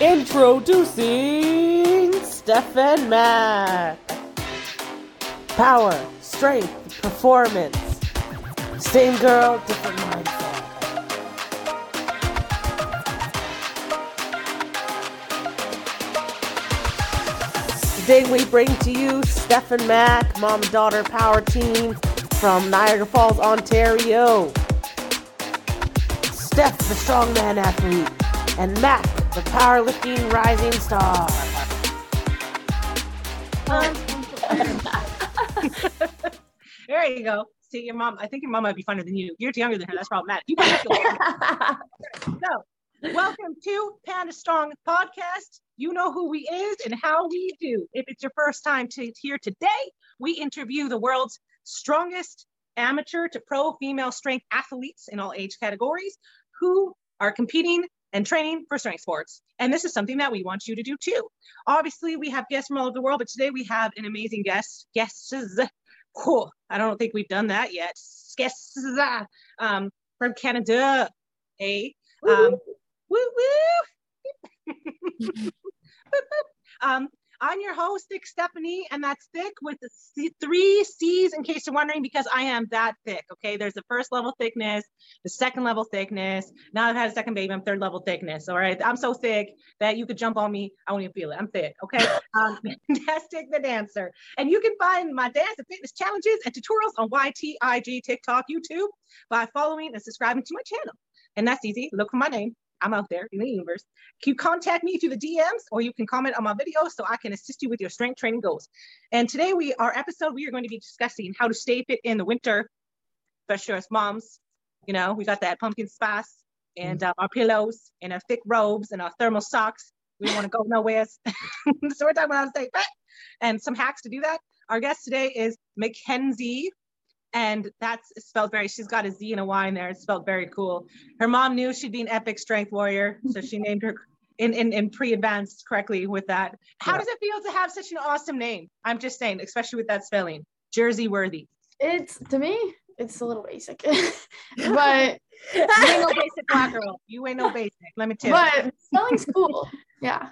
Introducing Steph and Matt. Power, strength, performance. Same girl, different mindset. Today we bring to you Steph and Mac, mom-daughter power team from Niagara Falls, Ontario. Steph, the strongman athlete, and Mac, the powerlifting rising star. There you go. See, your mom, I think your mom might be funner than you. You're younger than her. That's problematic. You might have to So, welcome to Panda Strong Podcast. You know who we is and how we do. If it's your first time to here today, we interview the world's strongest amateur to pro female strength athletes in all age categories who are competing and training for strength sports. And this is something that we want you to do too. Obviously, we have guests from all over the world, but today we have an amazing guest. Cool. I don't think we've done that yet. From Canada, eh? I'm your host, Thick Stephanie, and that's Thick with three C's in case you're wondering, because I am that thick, okay? There's the first level thickness, the second level thickness. Now I've had a second baby, I'm third level thickness, all right? I'm so thick that you could jump on me, I won't even feel it. I'm thick, okay? That's Thick the Dancer. And you can find my dance and fitness challenges and tutorials on YTIG, TikTok, YouTube by following and subscribing to my channel. And that's easy. Look for my name. I'm out there in the universe. You contact me through the DMs, or you can comment on my videos so I can assist you with your strength training goals. And today we are going to be discussing how to stay fit in the winter, especially as moms. You know, we got that pumpkin spice and our pillows and our thick robes and our thermal socks. We don't want to go nowhere. So we're talking about how to stay fit and some hacks to do that. Our guest today is Mackenzie. And that's spelled very, she's got a Z and a Y in there. It's spelled very cool. Her mom knew she'd be an epic strength warrior. So she named her in pre-advanced correctly with that. How does it feel to have such an awesome name? I'm just saying, especially with that spelling, Jersey worthy. It's a little basic, but you ain't no basic black girl. You ain't no basic. Let me tell you. But spelling's cool. Yeah.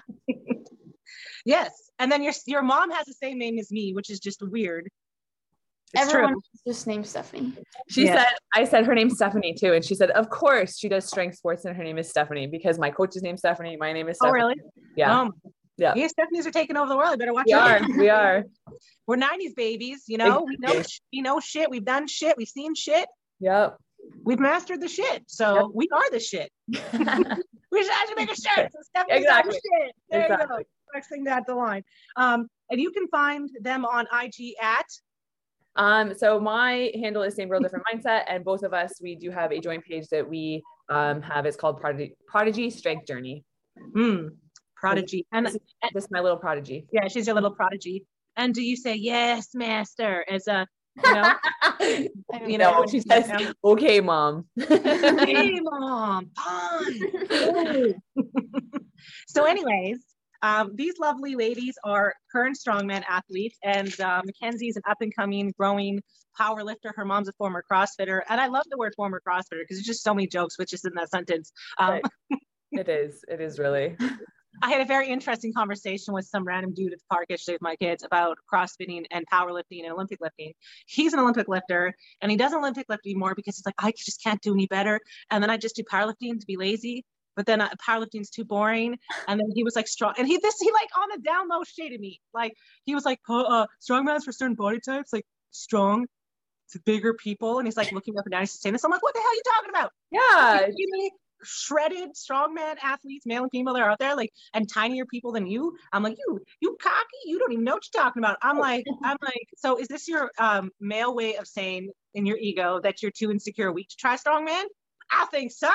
Yes. And then your mom has the same name as me, which is just weird. Everyone just named Stephanie. She said, I said her name's Stephanie too. And she said, of course she does strength sports and her name is Stephanie because my coach is named Stephanie. My name is Stephanie. Oh, really? Yeah. Yeah, Stephanies are taking over the world. I better watch out. We are. We're 90s babies. You know, we know shit. We've done shit. We've seen shit. Yep. We've mastered the shit. So we are the shit. We should actually make a shirt. So Stephanie's the shit. There you go. Flexing that the line. And you can find them on IG at so my handle is Same Girl, Different Mindset, and both of us, we do have a joint page that we have. It's called Prodigy Strength Journey. Prodigy. And this is my little prodigy. Yeah, she's your little prodigy. And do you say, yes, master, as a, you know? you know she says, okay, mom. Hey, mom. Fine. So anyways. These lovely ladies are current strongman athletes, and Mackenzie is an up-and-coming, growing power lifter. Her mom's a former CrossFitter, and I love the word former CrossFitter because there's just so many jokes with just in that sentence. It is really. I had a very interesting conversation with some random dude at the park yesterday with my kids about CrossFitting and powerlifting and Olympic lifting. He's an Olympic lifter and he doesn't Olympic lift anymore because he's like, I just can't do any better. And then I just do powerlifting to be lazy. But then powerlifting's too boring. And then he was like strong. And he like on the down low shaded me. Like he was like, strongman's for certain body types, like strong to bigger people. And he's like looking up and down, he's saying this. I'm like, what the hell are you talking about? Yeah. You know, shredded strongman athletes, male and female, they're out there like, and tinier people than you. I'm like, you cocky, you don't even know what you're talking about. I'm like, so is this your male way of saying in your ego that you're too insecure or weak to try strongman? I think so.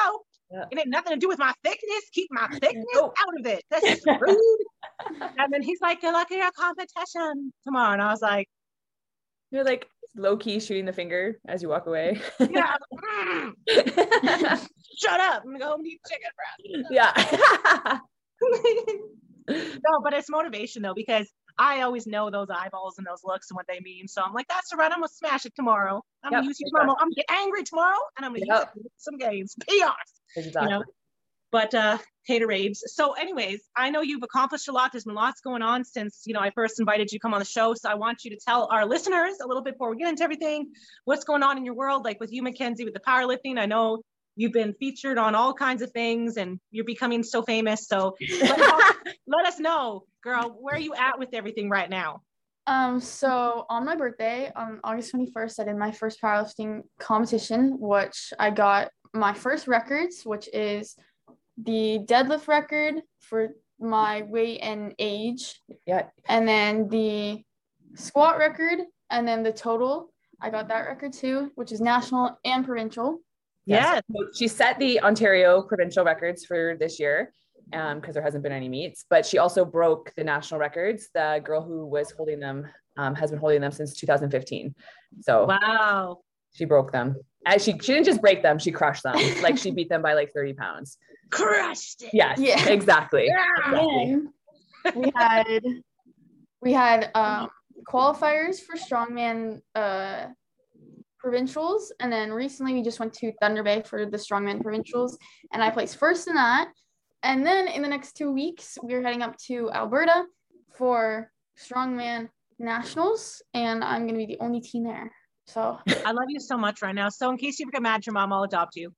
Yeah. It ain't nothing to do with my thickness. Keep my thickness out of it. That's just rude. And then he's like, good luck at your competition tomorrow. And I was like, you're like low key shooting the finger as you walk away. Yeah. Shut up. I'm going to go home and eat chicken breast. Yeah. No, but it's motivation though, because I always know those eyeballs and those looks and what they mean. So I'm like, that's all right. I'm going to smash it tomorrow. I'm going to use it tomorrow. I'm going to get angry tomorrow and I'm going to use it to get some gains. PRs. Exactly. You know? but Haterades. So anyways, I know you've accomplished a lot. There's been lots going on since, you know, I first invited you to come on the show. So I want you to tell our listeners a little bit before we get into everything, what's going on in your world, like with you, Mackenzie, with the powerlifting. I know you've been featured on all kinds of things and you're becoming so famous. So let us know, girl, where are you at with everything right now? So on my birthday, on August 21st, I did my first powerlifting competition, which I got my first records, which is the deadlift record for my weight and age. Yeah. And then the squat record, and then the total. I got that record too, which is national and provincial. Yes. Yeah. So she set the Ontario provincial records for this year, because there hasn't been any meets, but she also broke the national records. The girl who was holding them, has been holding them since 2015. So wow, she broke them. And she didn't just break them, she crushed them. Like she beat them by like 30 pounds. Crushed it. Yes, yeah, exactly. Yeah. Exactly. We had qualifiers for strongman provincials, and then recently we just went to Thunder Bay for the strongman provincials, and I placed first in that. And then in the next 2 weeks, we're heading up to Alberta for strongman nationals, and I'm going to be the only teen there. So I love you so much right now. So in case you ever get mad at your mom, I'll adopt you.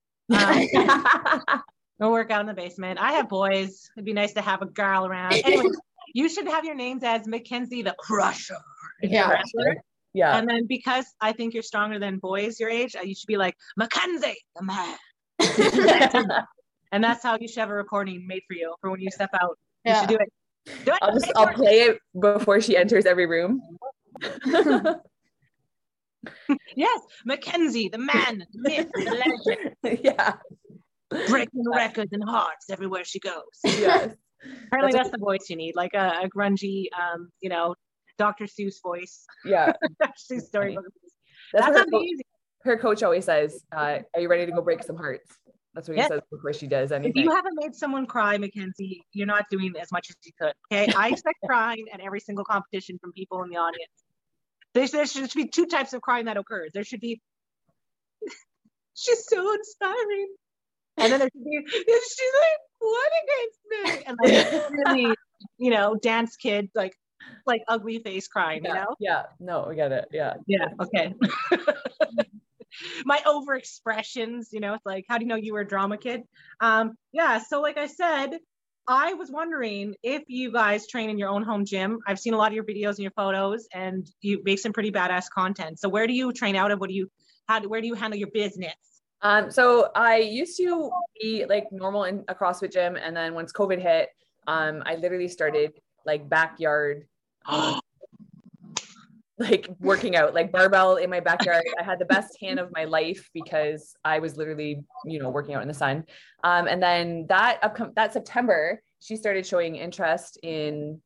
We'll work out in the basement. I have boys. It'd be nice to have a girl around. Anyway, you should have your names as Mackenzie the Crusher. Yeah. Yeah. And then because I think you're stronger than boys your age, you should be like Mackenzie the Man. And that's how you should have a recording made for you for when you step out. Yeah. You should do it. I'll play it before she enters every room. Yes, Mackenzie, the man, the myth, the legend. Yeah. Breaking records and hearts everywhere she goes. Yes. Apparently that's the voice you need, like a grungy, you know, Dr. Seuss voice. Yeah. Seuss storybook. That's not easy. Her coach always says, are you ready to go break some hearts? That's what he says before she does anything. If you haven't made someone cry, Mackenzie, you're not doing as much as you could. Okay. I expect crying at every single competition from people in the audience. There should be two types of crying that occurs. There should be, she's so inspiring. And then there should be, she's like, what against me? And like, really, you know, dance kid, like ugly face crying, yeah, you know? Yeah. No, we get it. Yeah. Yeah. Okay. My overexpressions, you know, it's like, how do you know you were a drama kid? Yeah. So like I said, I was wondering if you guys train in your own home gym. I've seen a lot of your videos and your photos, and you make some pretty badass content. So where do you train out of? Where do you handle your business? So I used to be like normal in a CrossFit gym. And then once COVID hit, I literally started like backyard, like working out, like barbell in my backyard. I had the best tan of my life because I was literally, you know, working out in the sun. And then that September, she started showing interest in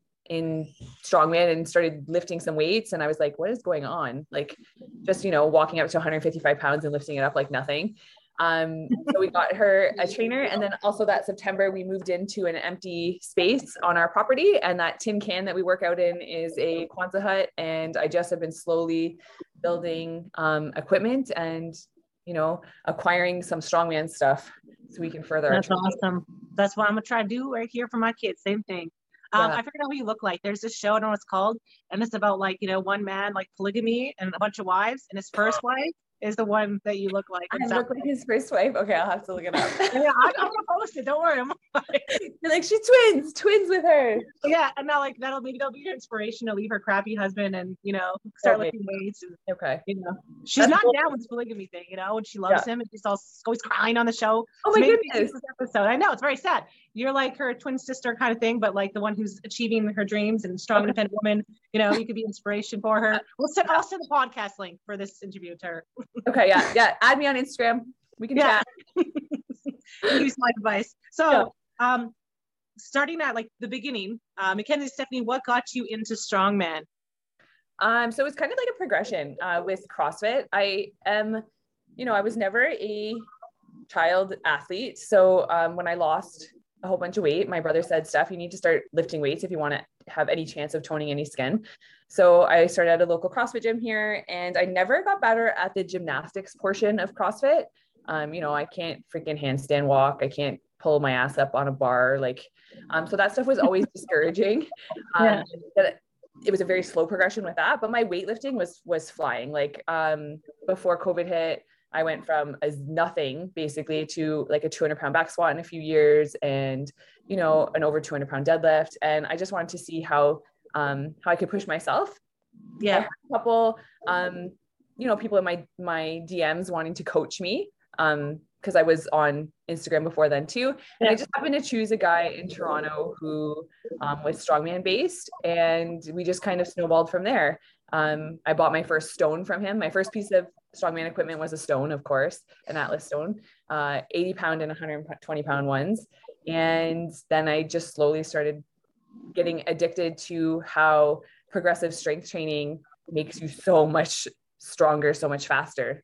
strongman and started lifting some weights. And I was like, what is going on? Like just, you know, walking up to 155 pounds and lifting it up like nothing. So we got her a trainer. And then also that September, we moved into an empty space on our property, and that tin can that we work out in is a Kwanzaa hut. And I just have been slowly building, equipment and, you know, acquiring some strongman stuff so we can further. That's awesome. That's what I'm gonna try to do right here for my kids. Same thing. I figured out what you look like. There's this show, I don't know what it's called. And it's about like, you know, one man, like polygamy and a bunch of wives, and his first wife is the one that you look like. I look like his first wife. Okay, I'll have to look it up. Yeah, I'm gonna post it. Don't worry. I'm like, you're like, she's twins with her. Yeah, and now like that'll be your inspiration to leave her crappy husband and, you know, start lifting weights. And, okay, you know, she's that's not cool down with this polygamy thing, you know, and she loves him, and she's always crying on the show. Oh my goodness! This episode, I know it's very sad. You're like her twin sister kind of thing, but like the one who's achieving her dreams and strong, independent woman. You know, you could be inspiration for her. I'll send the podcast link for this interview to her. Okay. Yeah. Yeah. Add me on Instagram. We can chat. Use my advice. So, starting at like the beginning, Mackenzie, Stephanie, what got you into strongman? So it's kind of like a progression, with CrossFit. I am, you know, I was never a child athlete. So, when I lost a whole bunch of weight, my brother said, Steph, you need to start lifting weights if you want to have any chance of toning any skin. So I started at a local CrossFit gym here, and I never got better at the gymnastics portion of CrossFit. You know, I can't freaking handstand walk. I can't pull my ass up on a bar. So that stuff was always discouraging. It was a very slow progression with that, but my weightlifting was flying. Before COVID hit, I went from nothing basically to like a 200 pound back squat in a few years and, an over 200 pound deadlift. And I just wanted to see how I could push myself. Yeah. I had a couple, people in my DMs wanting to coach me. 'Cause I was on Instagram before then too. And I just happened to choose a guy in Toronto who was strongman based, and we just kind of snowballed from there. I bought my first stone from him. My first piece of strongman equipment was a stone, of course, an Atlas stone, 80 pound and 120 pound ones. And then I just slowly started getting addicted to how progressive strength training makes you so much stronger, so much faster.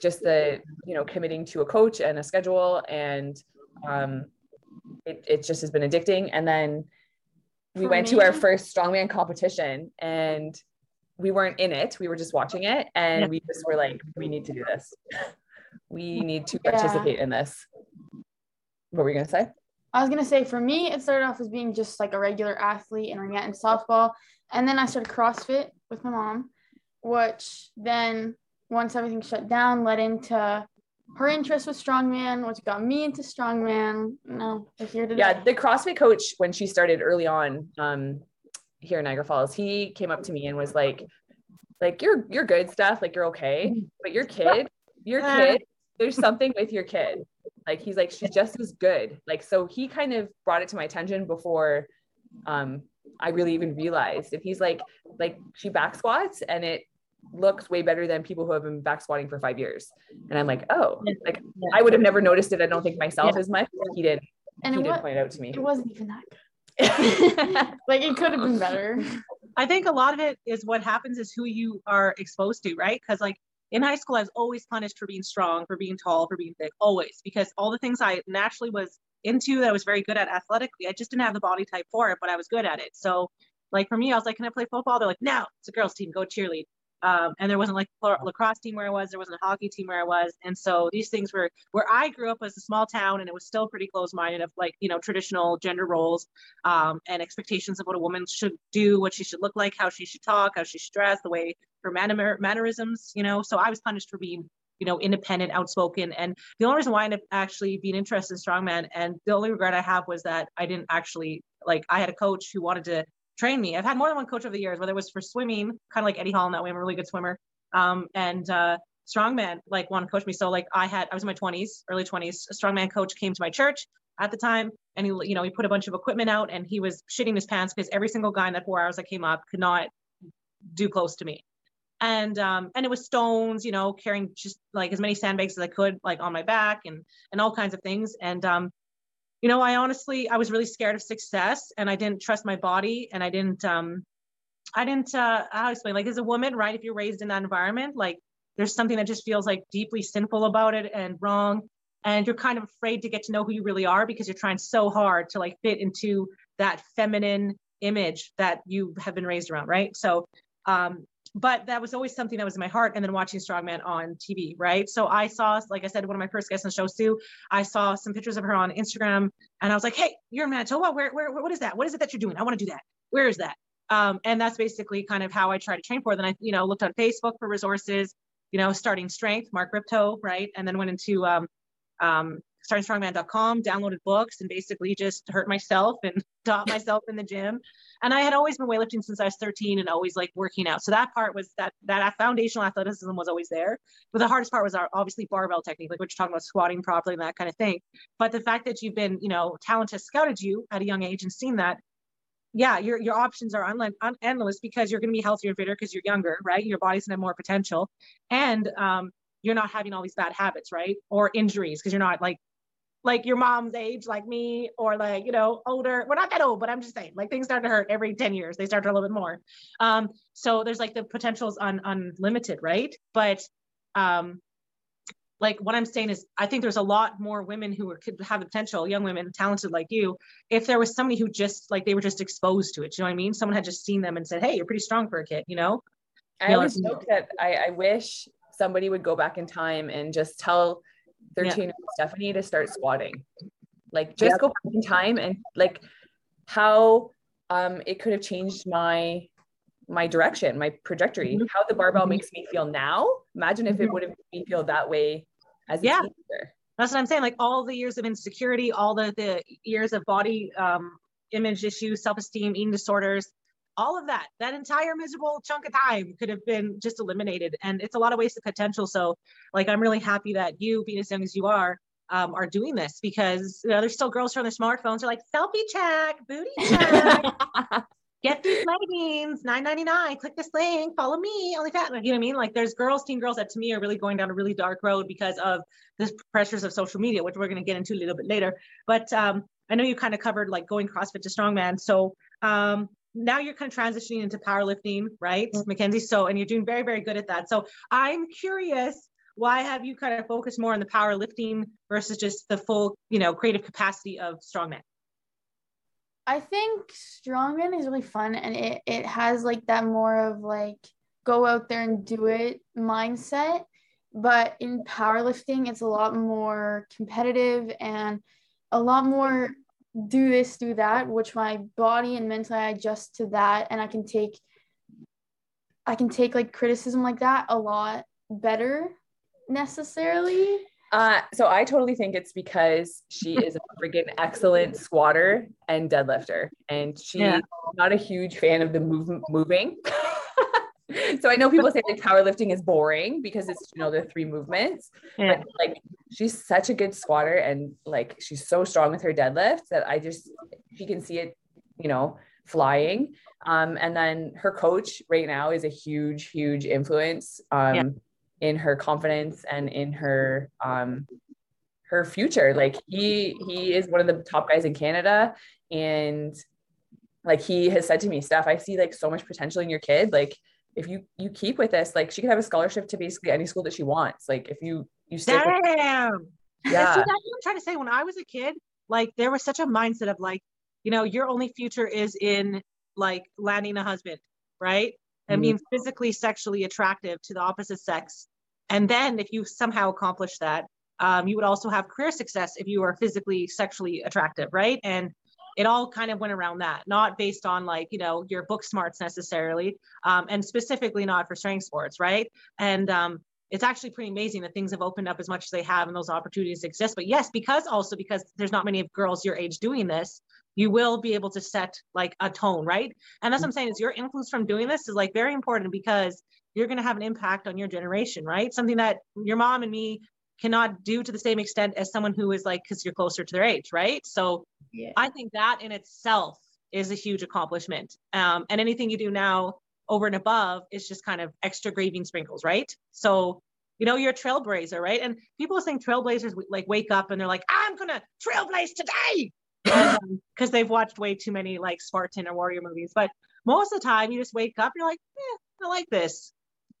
Just the, committing to a coach and a schedule, and it just has been addicting. And then we went to our first strongman competition, and we weren't in it. We were just watching it, and we just were like, we need to do this. We need to participate in this. What were you going to say? I was going to say, for me, it started off as being just like a regular athlete in net and softball. And then I started CrossFit with my mom, which then, once everything shut down, led into her interest with strongman, which got me into strongman. No, I'm here today. Yeah, the CrossFit coach, when she started early on here in Niagara Falls, he came up to me and was like you're good, Steph. You're okay, but your kid, there's something with your kid. He's like, she's just as good. So he kind of brought it to my attention before I really even realized. And he's like she back squats and it looks way better than people who have been back squatting for 5 years. And I'm like, oh, I would have never noticed it. I don't think myself as much. He didn't. And he did point it out to me. It wasn't even that good. It could have been better. I think a lot of it is what happens is who you are exposed to, right? Because in high school, I was always punished for being strong, for being tall, for being thick, always, because all the things I naturally was into that I was very good at athletically, I just didn't have the body type for it, but I was good at it. So for me, I was like, can I play football? They're like, no, it's a girls team, go cheerlead. And there wasn't lacrosse team where I was, there wasn't a hockey team where I was. And so these things were, where I grew up was a small town, and it was still pretty close-minded of traditional gender roles, and expectations of what a woman should do, what she should look like, how she should talk, how she should dress, the way her mannerisms, so I was punished for being, independent, outspoken. And the only reason why I ended up actually being interested in strongman, and the only regret I have, was that I didn't actually, I had a coach who wanted to train me. I've had more than one coach over the years, whether it was for swimming, kind of like Eddie Hall in that way, I'm a really good swimmer. And strongman, wanted to coach me. So I was in my 20s, early 20s, a strongman coach came to my church at the time, and he, he put a bunch of equipment out, and he was shitting his pants because every single guy in that 4 hours that came up could not do close to me. And it was stones, carrying just as many sandbags as I could, on my back and all kinds of things. And, I was really scared of success, and I didn't trust my body, and I didn't how to explain, as a woman, right? If you're raised in that environment, there's something that just feels deeply sinful about it and wrong. And you're kind of afraid to get to know who you really are, because you're trying so hard to fit into that feminine image that you have been raised around. Right. So, but that was always something that was in my heart. And then watching strongman on TV, right? So I saw, like I said, one of my first guests on the show, Sue, I saw some pictures of her on Instagram, and I was like, hey, you're in Manitoba. Where, what is that? What is it that you're doing? I want to do that. Where is that? And that's basically kind of how I try to train for it. Then I, looked on Facebook for resources, starting strength, Mark Ripto, right? And then went into, startingstrongman.com, downloaded books, and basically just hurt myself and taught myself in the gym. And I had always been weightlifting since I was 13 and always working out. So that part was that foundational athleticism was always there. But the hardest part was obviously barbell technique, we're talking about squatting properly and that kind of thing. But the fact that you've been, talent has scouted you at a young age and seen that, your options are endless, because you're going to be healthier and fitter because you're younger, right? Your body's going to have more potential. And you're not having all these bad habits, right? Or injuries, because you're not like your mom's age, like me, or older. We're not that old, but I'm just saying, things start to hurt every 10 years. They start to hurt a little bit more. So there's the potential's unlimited, right? But what I'm saying is, I think there's a lot more women could have the potential, young women, talented like you, if there was somebody who just they were just exposed to it. You know what I mean? Someone had just seen them and said, hey, you're pretty strong for a kid, I always joke that I wish somebody would go back in time and just tell 13-year-old Stephanie to start squatting. Like, just go back in time and like how it could have changed my direction, my trajectory, how the barbell makes me feel now. Imagine if it would have made me feel that way as a teenager. That's what I'm saying. Like, all the years of insecurity, all the years of body image issues, self-esteem, eating disorders, all of that, that entire miserable chunk of time could have been just eliminated. And it's a lot of wasted potential. So like, I'm really happy that you, being as young as you are doing this, because there's still girls who are on their smartphones are like, selfie check, booty check, get these leggings, $9.99, click this link, follow me, only fat. You know what I mean? Like, there's teen girls that to me are really going down a really dark road because of the pressures of social media, which we're going to get into a little bit later. But I know you kind of covered like going CrossFit to strongman. So now you're kind of transitioning into powerlifting, right, Mackenzie? So, and you're doing very, very good at that. So I'm curious, why have you kind of focused more on the powerlifting versus just the full, you know, creative capacity of strongman? I think strongman is really fun, and it has like that more of like go out there and do it mindset. But in powerlifting, it's a lot more competitive and a lot more do this, do that, which my body and mentally I adjust to that, and I can take like criticism like that a lot better necessarily. So I totally think it's because she is a freaking excellent squatter and deadlifter, and she's not a huge fan of the moving. So I know people say like powerlifting is boring because it's, you know, the three movements, but like, she's such a good squatter, and like, she's so strong with her deadlifts that she can see it, you know, flying. And then her coach right now is a huge, huge influence in her confidence and in her, her future. Like he is one of the top guys in Canada, and like, he has said to me, Steph, I see like so much potential in your kid. Like, if you keep with this, like, she could have a scholarship to basically any school that she wants. Like, if you stick with it. Yeah. See, that's what I'm trying to say. When I was a kid, like, there was such a mindset of like, you know, your only future is in like landing a husband, right? That means physically, sexually attractive to the opposite sex. And then if you somehow accomplish that, you would also have career success if you are physically, sexually attractive, right? And it all kind of went around that, not based on like, you know, your book smarts necessarily, and specifically not for strength sports, right? And it's actually pretty amazing that things have opened up as much as they have and those opportunities exist. But yes, because there's not many girls your age doing this, you will be able to set like a tone, right? And that's what I'm saying, is your influence from doing this is like very important, because you're going to have an impact on your generation, right? Something that your mom and me cannot do to the same extent as someone who is like, because you're closer to their age, right? So I think that in itself is a huge accomplishment. And anything you do now over and above is just kind of extra graving sprinkles, right? So, you know, you're a trailblazer, right? And people think trailblazers like wake up and they're like, I'm going to trailblaze today, because they've watched way too many like Spartan or warrior movies. But most of the time you just wake up and you're like, I like this.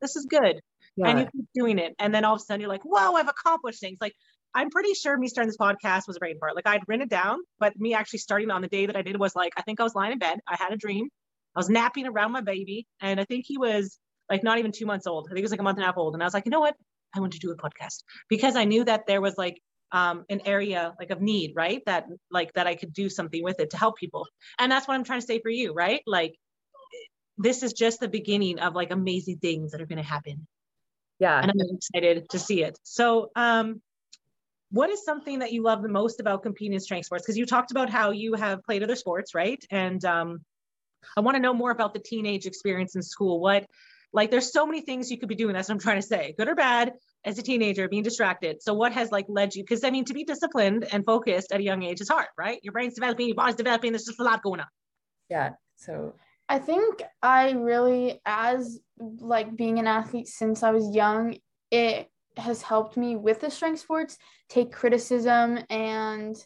This is good. Yeah. And you keep doing it. And then all of a sudden you're like, whoa, I've accomplished things. Like, I'm pretty sure me starting this podcast was a brain fart. Like, I'd written it down, but me actually starting on the day that I did was like, I think I was lying in bed. I had a dream. I was napping around my baby. And I think he was like, not even 2 months old. I think it was like a month and a half old. And I was like, you know what? I want to do a podcast, because I knew that there was like an area like of need, right? That like, that I could do something with it to help people. And that's what I'm trying to say for you, right? Like, this is just the beginning of like amazing things that are going to happen. Yeah. And I'm excited to see it. So, what is something that you love the most about competing in strength sports? Because you talked about how you have played other sports, right? And I want to know more about the teenage experience in school. What, like, there's so many things you could be doing. That's what I'm trying to say. Good or bad, as a teenager, being distracted. So what has like led you? Because I mean, to be disciplined and focused at a young age is hard, right? Your brain's developing, your body's developing. There's just a lot going on. Yeah. So I think I really, as like being an athlete since I was young, it has helped me with the strength sports take criticism and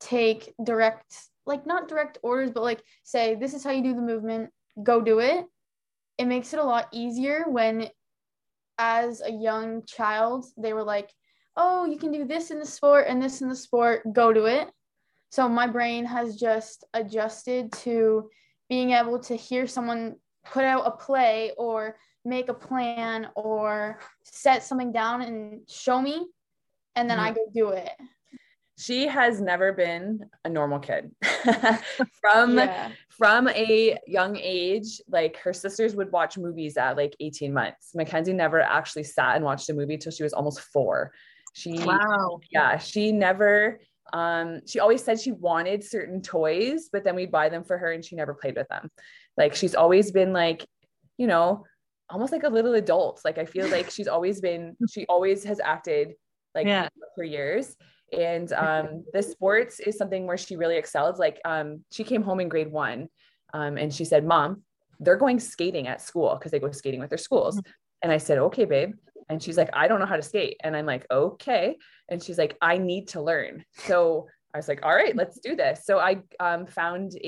take direct, like not direct orders, but like say, this is how you do the movement, go do it. It makes it a lot easier when as a young child, they were like, oh, you can do this in the sport and this in the sport, go do it. So my brain has just adjusted to being able to hear someone put out a play or make a plan or set something down and show me and then I go do it. She has never been a normal kid from a young age. Like, her sisters would watch movies at like 18 months. Mackenzie never actually sat and watched a movie till she was almost 4. She never, she always said she wanted certain toys, but then we buy them for her and she never played with them. Like, she's always been like, you know, almost like a little adult. Like, I feel like she always has acted like for years. And, the sports is something where she really excelled. Like, she came home in grade 1, and she said, Mom, they're going skating at school, 'cause they go skating with their schools. And I said, okay, babe. And she's like, I don't know how to skate. And I'm like, okay. And she's like, I need to learn. So I was like, all right, let's do this. So I, found at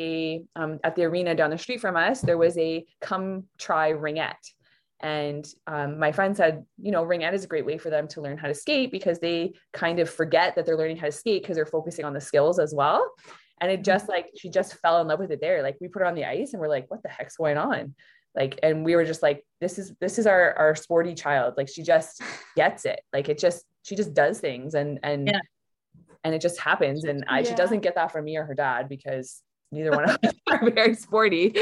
the arena down the street from us, there was a come try ringette. And, my friend said, you know, ringette is a great way for them to learn how to skate, because they kind of forget that they're learning how to skate, 'cause they're focusing on the skills as well. And it just, like, she just fell in love with it there. Like, we put her on the ice and we're like, what the heck's going on? Like, and we were just like, this is our sporty child. Like, she just gets it. Like, she just does things and it just happens. And she doesn't get that from me or her dad, because neither one of us are very sporty,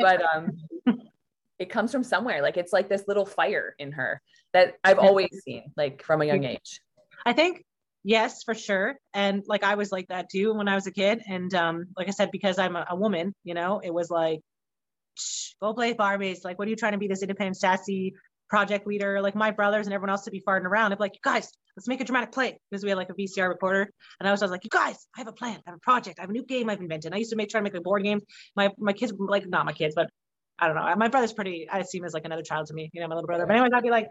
but, it comes from somewhere. Like, it's like this little fire in her that I've always seen, like, from a young age. I think, yes, for sure. And like, I was like that too when I was a kid. And, like I said, because I'm a woman, you know, it was like, go play Barbies. Like, what are you trying to be, this independent, sassy project leader? Like, my brothers and everyone else to be farting around. I'm like, you guys, let's make a dramatic play. Because we had like a VCR recorder. And I was always like, you guys, I have a plan. I have a project. I have a new game I've invented. I used to try to make a board game. My kids, like, not my kids, but I don't know. My brother's pretty, I see him as like another child to me, you know, my little brother. But anyways, I'd be like,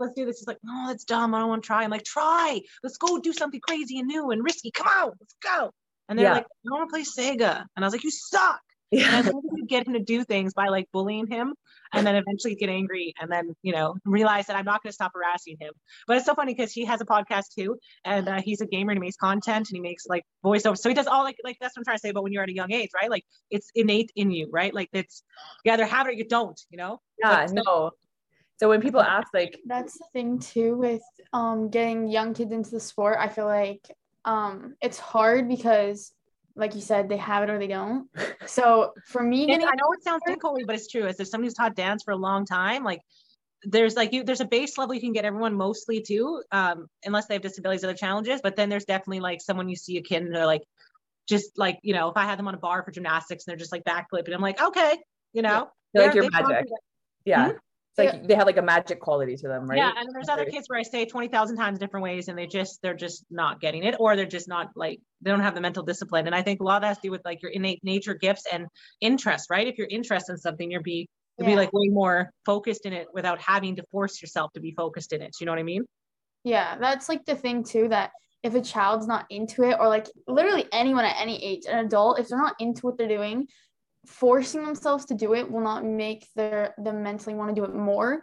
let's do this. He's like, no, that's dumb. I don't want to try. I'm like, try, let's go do something crazy and new and risky. Come on, let's go. And they're like, I want to play Sega. And I was like, you suck. Yeah. And I would get him to do things by like bullying him, and then eventually get angry, and then, you know, realize that I'm not going to stop harassing him. But it's so funny because he has a podcast too, and he's a gamer and he makes content and he makes like voiceovers. So he does all like that's what I'm trying to say. But when you're at a young age, right? Like, it's innate in you, right? Like, it's, you either have it or you don't, you know? Yeah, no. So when people ask, like, that's the thing too with getting young kids into the sport. I feel like it's hard because, like you said, they have it or they don't. So for me, I know it sounds difficult, but it's true. As if somebody who's taught dance for a long time, like, there's a base level you can get everyone mostly to, unless they have disabilities or other challenges. But then there's definitely like someone, you see a kid and they're like, just like, you know, if I had them on a bar for gymnastics and they're just like backflipping, I'm like, okay, you know, like, your magic. Yeah. Mm-hmm. It's like they have like a magic quality to them, right? Yeah, and there's other kids where I say 20,000 times different ways, and they're just not getting it, or they're just not, like, they don't have the mental discipline. And I think a lot of that has to do with like your innate nature, gifts, and interest, right? If you're interested in something, you'll be like way more focused in it without having to force yourself to be focused in it. You know what I mean? Yeah, that's like the thing too, that if a child's not into it, or like literally anyone at any age, an adult, if they're not into what they're doing, forcing themselves to do it will not make them mentally want to do it more.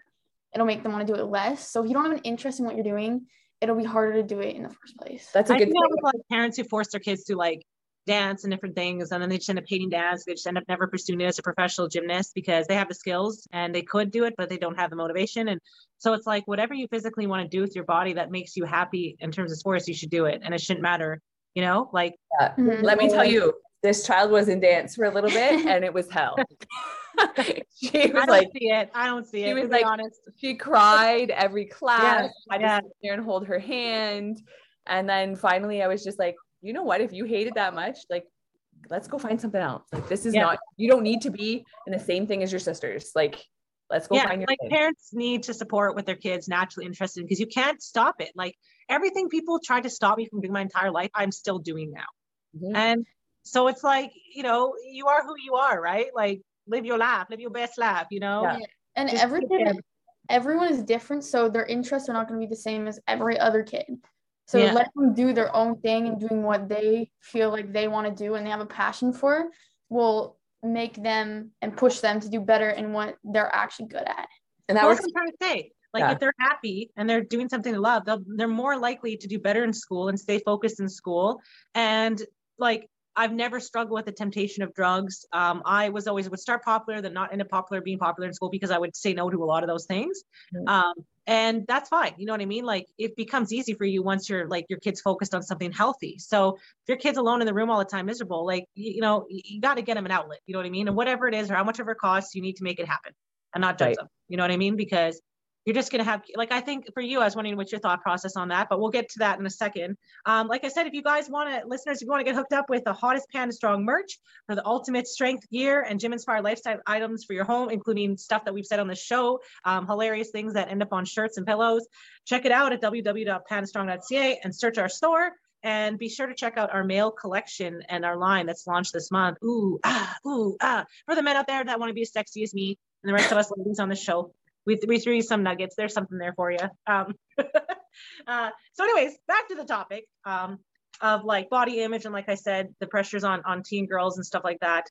It'll make them want to do it less. So if you don't have an interest in what you're doing, it'll be harder to do it in the first place. That's a good thing. Like, parents who force their kids to like dance and different things, and then they just end up hating dance. They just end up never pursuing it as a professional gymnast because they have the skills and they could do it, but they don't have the motivation. And so it's like, whatever you physically want to do with your body that makes you happy in terms of sports, you should do it. And it shouldn't matter, you know, like, let me tell you, this child was in dance for a little bit and it was hell. I don't see it. She was like, honest. She cried every class. I just sit there and hold her hand. And then finally I was just like, you know what, if you hate it that much, like, let's go find something else. Like, this is not, you don't need to be in the same thing as your sisters. Like, let's go find your like thing. Parents need to support what their kids naturally interested in, because you can't stop it. Like, everything people tried to stop me from doing my entire life, I'm still doing now. Mm-hmm. And so it's like, you know, you are who you are, right? Like, live your life, live your best life, you know? Yeah. And everyone is different. So their interests are not going to be the same as every other kid. So let them do their own thing, and doing what they feel like they want to do and they have a passion for will make them and push them to do better in what they're actually good at. And that's what I'm trying to say. Like, if they're happy and they're doing something they love, they're more likely to do better in school and stay focused in school. And like, I've never struggled with the temptation of drugs. I was always would start popular, then not end up popular, being popular in school, because I would say no to a lot of those things. Mm-hmm. And that's fine. You know what I mean? Like, it becomes easy for you once you're like, your kid's focused on something healthy. So if your kid's alone in the room all the time, miserable, like, you know, you got to get them an outlet, you know what I mean? And whatever it is, or how much of it costs, you need to make it happen and not judge them. You know what I mean? Because you're just going to have, like, I think for you, I was wondering what's your thought process on that, but we'll get to that in a second. Like I said, if you guys want to, listeners, if you want to get hooked up with the hottest Panda Strong merch for the ultimate strength gear and gym-inspired lifestyle items for your home, including stuff that we've said on the show, hilarious things that end up on shirts and pillows, check it out at www.panstrong.ca and search our store. And be sure to check out our male collection and our line that's launched this month. Ooh, ah, for the men out there that want to be as sexy as me and the rest of us ladies on the show. We threw you some nuggets. There's something there for you. So anyways, back to the topic of like body image. And like I said, the pressures on teen girls and stuff like that.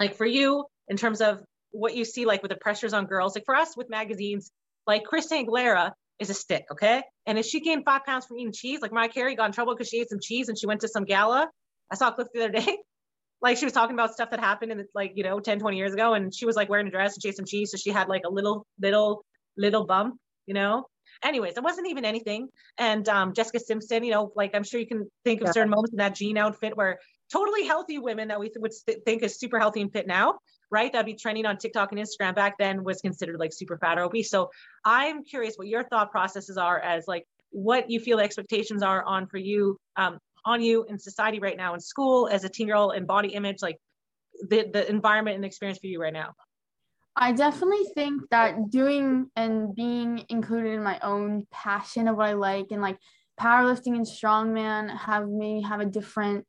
Like for you, in terms of what you see, like with the pressures on girls, like for us with magazines, like Christina Aguilera is a stick. Okay. And if she gained 5 pounds from eating cheese, like Mariah Carey got in trouble because she ate some cheese and she went to some gala. I saw a clip the other day. Like she was talking about stuff that happened in like, you know, 10, 20 years ago. And she was like wearing a dress and she ate some cheese. So she had like a little bump, you know, anyways, it wasn't even anything. And Jessica Simpson, you know, like I'm sure you can think of certain moments in that jean outfit where totally healthy women that we would think is super healthy and fit now, right? That'd be trending on TikTok and Instagram back then was considered like super fat or obese. So I'm curious what your thought processes are as like what you feel the expectations are on for you, on you in society right now, in school, as a teen girl, and body image, like the environment and experience for you right now. I definitely think that doing and being included in my own passion of what I like and like powerlifting and strongman have made me have a different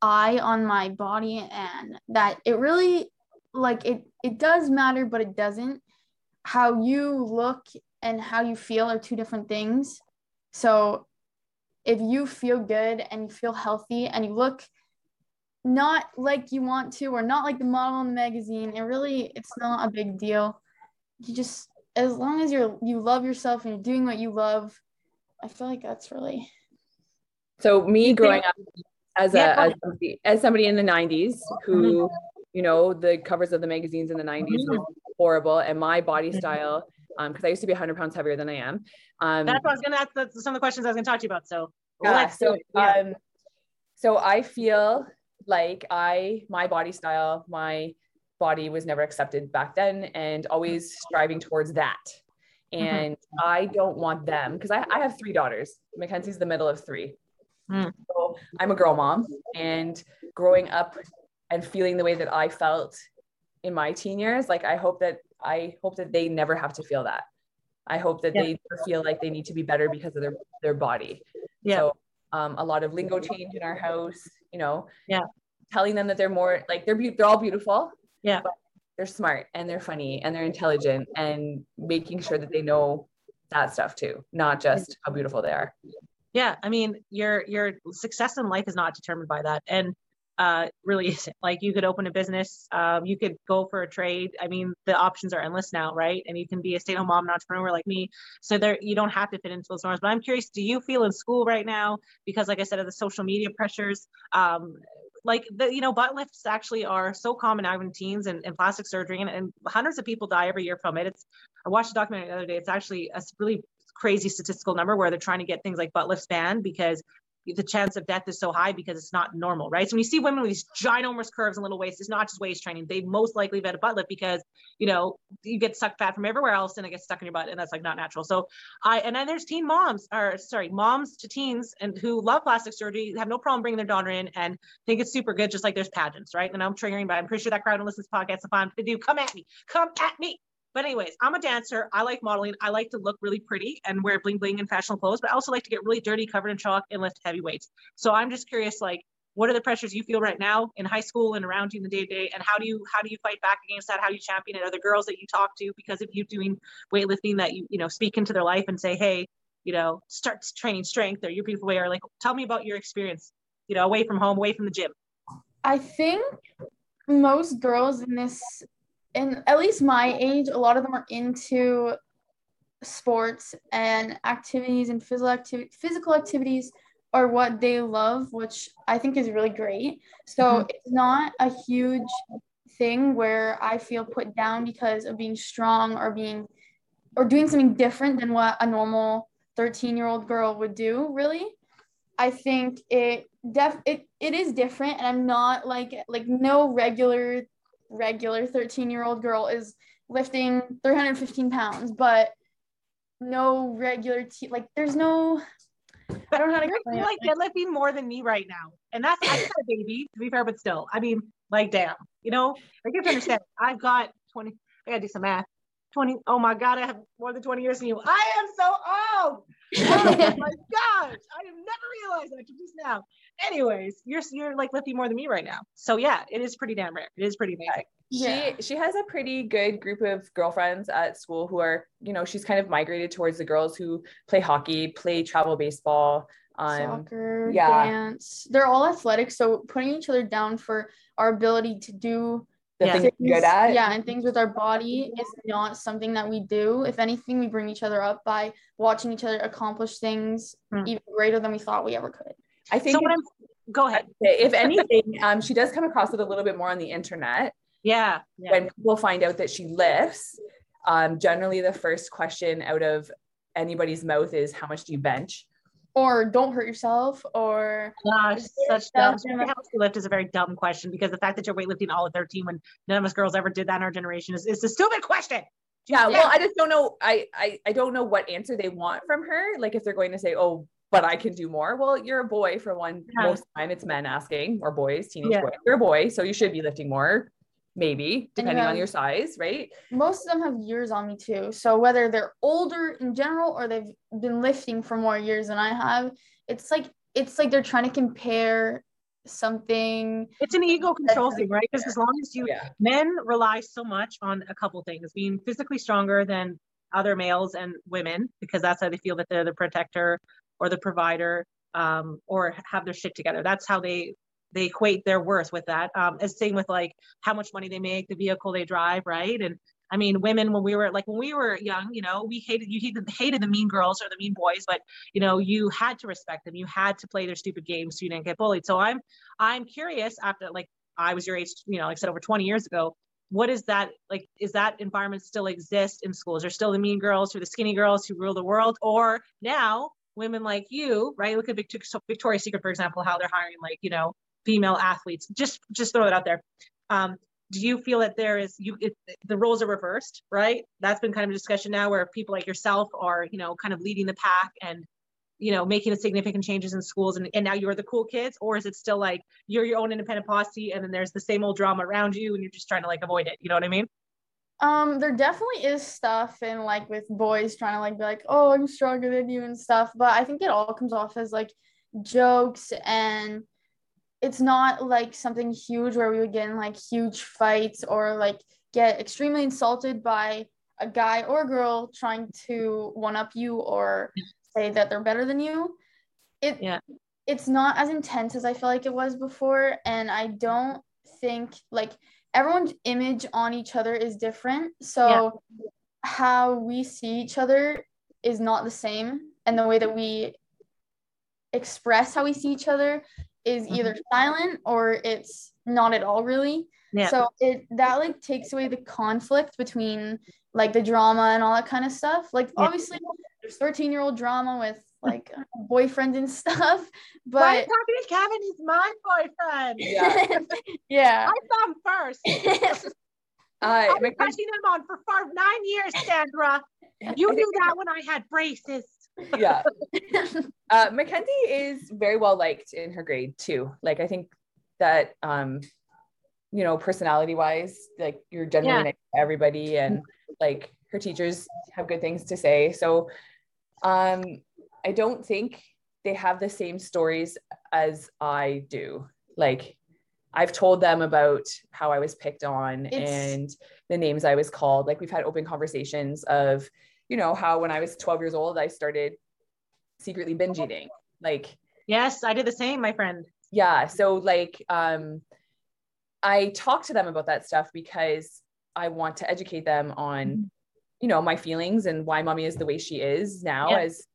eye on my body, and that it really like it does matter, but it doesn't. How you look and how you feel are two different things. So if you feel good and you feel healthy and you look not like you want to, or not like the model in the magazine, it's not a big deal. You just, as long as you love yourself and you're doing what you love, I feel like that's really. So me growing up as somebody in the 90s who, you know, the covers of the magazines in the 90s were horrible, and my body style, because I used to be 100 pounds heavier than I am. That's some of the questions I was going to talk to you about. So So I feel like my body style, my body was never accepted back then, and always striving towards that. And I don't want them, because I have three daughters. Mackenzie's the middle of three. So I'm a girl mom, and growing up and feeling the way that I felt in my teen years, like I hope that they never have to feel that. I hope that they feel like they need to be better because of their body. Yeah. So a lot of lingo change in our house, you know, telling them that they're more like, they're all beautiful. Yeah. But they're smart and they're funny and they're intelligent, and making sure that they know that stuff too, not just how beautiful they are. Yeah. I mean, your success in life is not determined by that. And really isn't. Like, you could open a business, you could go for a trade. I mean, the options are endless now, right? And you can be a stay-at-home mom and entrepreneur like me. So you don't have to fit into those norms. But I'm curious, do you feel in school right now, because like I said, of the social media pressures, butt lifts actually are so common now in teens, and plastic surgery, and hundreds of people die every year from it. I watched a documentary the other day. It's actually a really crazy statistical number where they're trying to get things like butt lifts banned because the chance of death is so high, because it's not normal, right? So when you see women with these ginormous curves and little waists, it's not just waist training. They most likely have had a butt lift because, you know, you get sucked fat from everywhere else and it gets stuck in your butt, and that's like not natural. So then there's moms to teens and who love plastic surgery, have no problem bringing their daughter in and think it's super good, just like there's pageants, right? And I'm triggering, but I'm pretty sure that crowd listens to podcasts. If I'm to do, come at me. But anyways, I'm a dancer. I like modeling. I like to look really pretty and wear bling bling and fashionable clothes, but I also like to get really dirty, covered in chalk, and lift heavy weights. So I'm just curious, like, what are the pressures you feel right now in high school and around you in the day to day? And how do you fight back against that? How do you champion it? Are there girls that you talk to because of you doing weightlifting that you know, speak into their life and say, hey, you know, start training strength or your beautiful way, or like, tell me about your experience, you know, away from home, away from the gym? I think most girls and at least my age, a lot of them are into sports and activities and physical activities, or what they love, which I think is really great. So it's not a huge thing where I feel put down because of being strong or being or doing something different than what a normal 13-year-old girl would do, really. I think it is different, and I'm not like no regular 13-year-old girl is lifting 315 pounds, but no regular there's no, I don't know how to explain. You're like deadlifting more than me right now, and that's I got a baby, to be fair, but still, I mean, like, damn, you know, I get to understand. I've got 20. I gotta do some math. 20. Oh my God, I have more than 20 years than you. I am so old. Oh my gosh, I have never realized that just now. Anyways, you're like lifting more than me right now. So yeah, it is pretty damn rare. It is pretty amazing. Yeah. She has a pretty good group of girlfriends at school who are, you know, she's kind of migrated towards the girls who play hockey, play travel baseball, soccer, dance. They're all athletic, so putting each other down for our ability to do the things you're good at. Yeah, and things with our body is not something that we do. If anything, we bring each other up by watching each other accomplish things even greater than we thought we ever could. I think. So go ahead. If anything, she does come across it a little bit more on the internet. Yeah. When people find out that she lifts, generally the first question out of anybody's mouth is, "How much do you bench?" Or "Don't hurt yourself." Or gosh, such dumb. How much you lift is a very dumb question, because the fact that you're weightlifting all at 13 when none of us girls ever did that in our generation is a stupid question. Yeah, well, I just don't know. I don't know what answer they want from her. Like, if they're going to say, "Oh, but I can do more." Well, you're a boy for one. Yeah. Most of the time, it's men asking, or boys, teenage boys. You're a boy, so you should be lifting more. Maybe, depending on your size, right? Most of them have years on me too. So whether they're older in general or they've been lifting for more years than I have, it's like they're trying to compare something. It's an ego control thing, right? Because as long as men rely so much on a couple things, being physically stronger than other males and women, because that's how they feel that they're the protector or the provider, or have their shit together. That's how they equate their worth with that. It's same with like how much money they make, the vehicle they drive, right? And I mean, women, when we were young, you know, we hated the mean girls or the mean boys, but you know, you had to respect them. You had to play their stupid games so you didn't get bullied. So I'm curious, after like I was your age, you know, like I said, over 20 years ago, what is that like? Is that environment still exist in schools? Are still the mean girls or the skinny girls who rule the world, or now women like you, right? Look at Victoria's Secret, for example, how they're hiring like, you know, female athletes, just throw it out there. Do you feel that there is, the roles are reversed, right? That's been kind of a discussion now where people like yourself are, you know, kind of leading the pack and, you know, making the significant changes in schools, and now you're the cool kids, or is it still like you're your own independent posse and then there's the same old drama around you and you're just trying to like avoid it? You know what I mean? There definitely is stuff and like with boys trying to like be like, "Oh, I'm stronger than you" and stuff. But I think it all comes off as like jokes, and it's not like something huge where we would get in like huge fights or like get extremely insulted by a guy or a girl trying to one-up you or say that they're better than you. It's not as intense as I feel like it was before. And I don't think like everyone's image on each other is different. So how we see each other is not the same. And the way that we express how we see each other is either silent or it's not at all, really. Yeah. So that like takes away the conflict between like the drama and all that kind of stuff. Like obviously there's 13-year-old drama with like boyfriend and stuff, but why are you talking to Kevin? He's my boyfriend. Yeah. I saw him first. I've been pushing him on for 9 years, Sandra. You knew that when I had braces. Yeah. Mackenzie is very well liked in her grade too. Like, I think that, you know, personality wise, like you're generally nice to everybody, and like her teachers have good things to say. So, I don't think they have the same stories as I do. Like, I've told them about how I was picked on and the names I was called. Like, we've had open conversations of, you know, how when I was 12 years old, I started secretly binge eating. Like, yes, I did the same, my friend. Yeah. So like, I talk to them about that stuff because I want to educate them on, you know, my feelings and why mommy is the way she is now as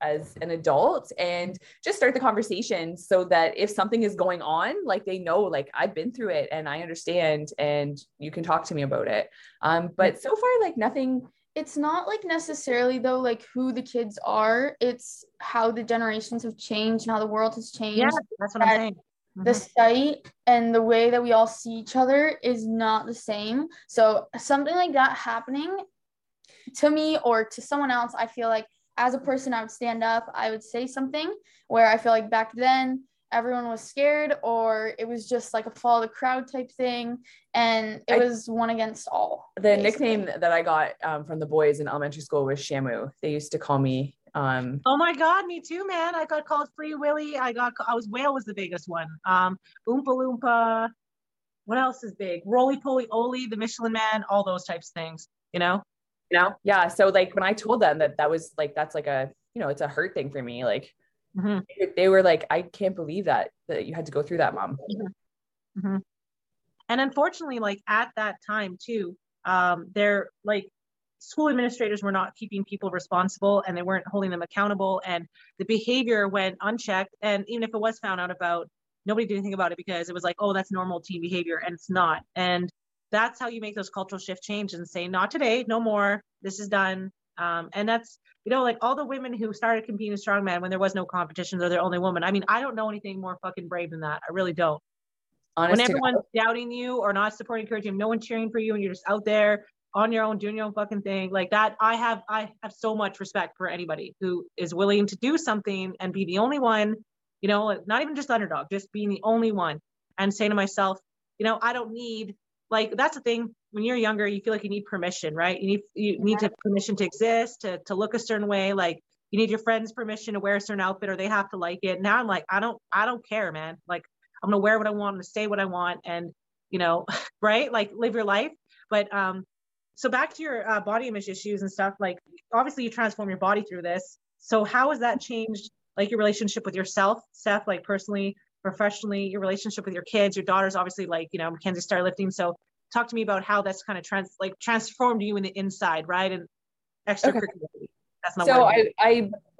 as an adult and just start the conversation so that if something is going on, like they know, like I've been through it and I understand and you can talk to me about it. But so far, like nothing. It's not like necessarily though, like who the kids are, it's how the generations have changed and how the world has changed. Yeah, that's what I'm saying. The sight and the way that we all see each other is not the same. So something like that happening to me or to someone else, I feel like as a person, I would stand up, I would say something where I feel like back then everyone was scared or it was just like a follow the crowd type thing. And it was one against all. The nickname that I got from the boys in elementary school was Shamu. They used to call me oh my God, me too, man. I got called Free Willy. Whale was the biggest one. Oompa Loompa. What else is big? Roly Poly Oly, the Michelin Man, all those types of things, you know? Yeah. So like when I told them that was like, that's like a, it's a hurt thing for me. Like they were like, I can't believe that you had to go through that, Mom. Mm-hmm. Mm-hmm. And unfortunately, like at that time too, they're like, school administrators were not keeping people responsible and they weren't holding them accountable. And the behavior went unchecked. And even if it was found out about, nobody did anything about it because it was like, oh, that's normal teen behavior. And it's not. And that's how you make those cultural shift change and say, not today, no more, this is done. And that's, like all the women who started competing in strongman when there was no competition, they're the only woman. I mean, I don't know anything more fucking brave than that. I really don't. Honest when everyone's doubting you or not supporting, encouraging, no one cheering for you and you're just out there on your own, doing your own fucking thing like that. I have so much respect for anybody who is willing to do something and be the only one, not even just underdog, just being the only one and saying to myself, I don't need, like, that's the thing. When you're younger, you feel like you need permission, right? You need to permission to exist, to look a certain way. Like you need your friend's permission to wear a certain outfit or they have to like it. Now I'm like, I don't care, man. Like I'm going to wear what I want and say what I want and, right. Like live your life. But, so back to your body image issues and stuff, like obviously you transform your body through this. So how has that changed like your relationship with yourself, Steph, like personally, professionally, your relationship with your kids, your daughters, obviously like, Mackenzie started lifting. So talk to me about how that's kind of transformed you in the inside, right? And extracurricular. Okay. That's not so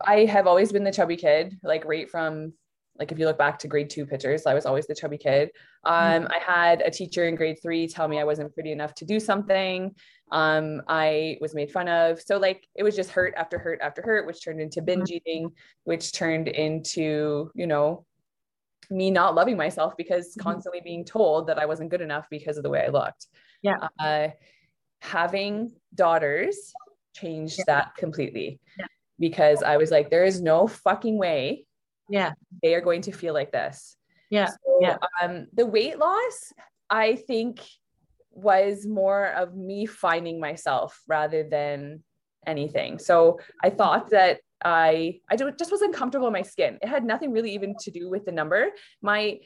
I have always been the chubby kid, like right from, like if you look back to grade 2 pictures, I was always the chubby kid. I had a teacher in grade 3 tell me I wasn't pretty enough to do something. I was made fun of. So like, it was just hurt after hurt after hurt, which turned into binge eating, which turned into, me not loving myself because constantly being told that I wasn't good enough because of the way I looked. Yeah. Having daughters changed that completely because I was like, there is no fucking way they are going to feel like this. The weight loss, I think, was more of me finding myself rather than anything. So I thought that I just wasn't comfortable in my skin. It had nothing really even to do with the number. My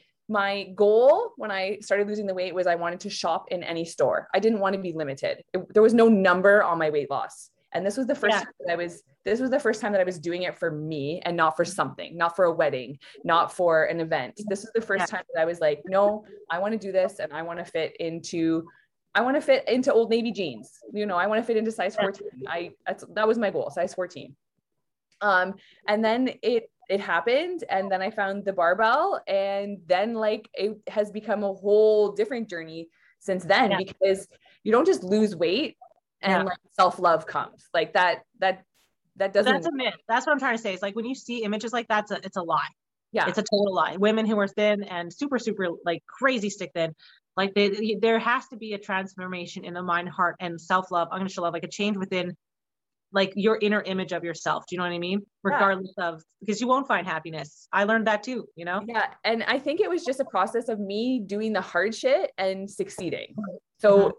goal when I started losing the weight was I wanted to shop in any store. I didn't want to be limited. There was no number on my weight loss. And this was the first time that I was doing it for me and not for something, not for a wedding, not for an event. This was the first time that I was like, no, I want to do this. And I want to fit into Old Navy jeans. I want to fit into size 14. That was my goal, size 14. And then it happened. And then I found the barbell and then like, it has become a whole different journey since then, because you don't just lose weight and like self-love comes like that doesn't. That's a myth. That's what I'm trying to say. It's like when you see images like that, it's a lie. Yeah. It's a total lie. Women who are thin and super, super like crazy stick thin, like there has to be a transformation in the mind, heart, and self-love, unconditional love, like a change within like your inner image of yourself. Do you know what I mean? Regardless of, because you won't find happiness. I learned that too, Yeah. And I think it was just a process of me doing the hard shit and succeeding. So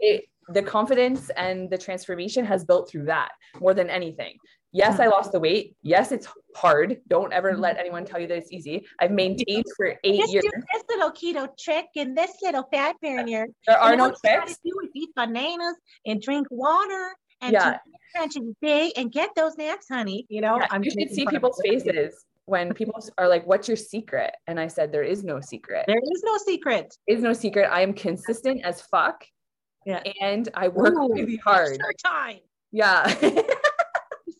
the confidence and the transformation has built through that more than anything. Yes, I lost the weight. Yes, it's hard. Don't ever let anyone tell you that it's easy. I've maintained for 8 years. This little keto trick and this little fat burner. There are no tricks. You gotta do is eat bananas and drink water and big and get those naps, honey. You should see people's faces when people are like, what's your secret? And I said, there is no secret. There is no secret. There is no secret. I am consistent as fuck. Yeah. And I work really hard. It's your time. Yeah.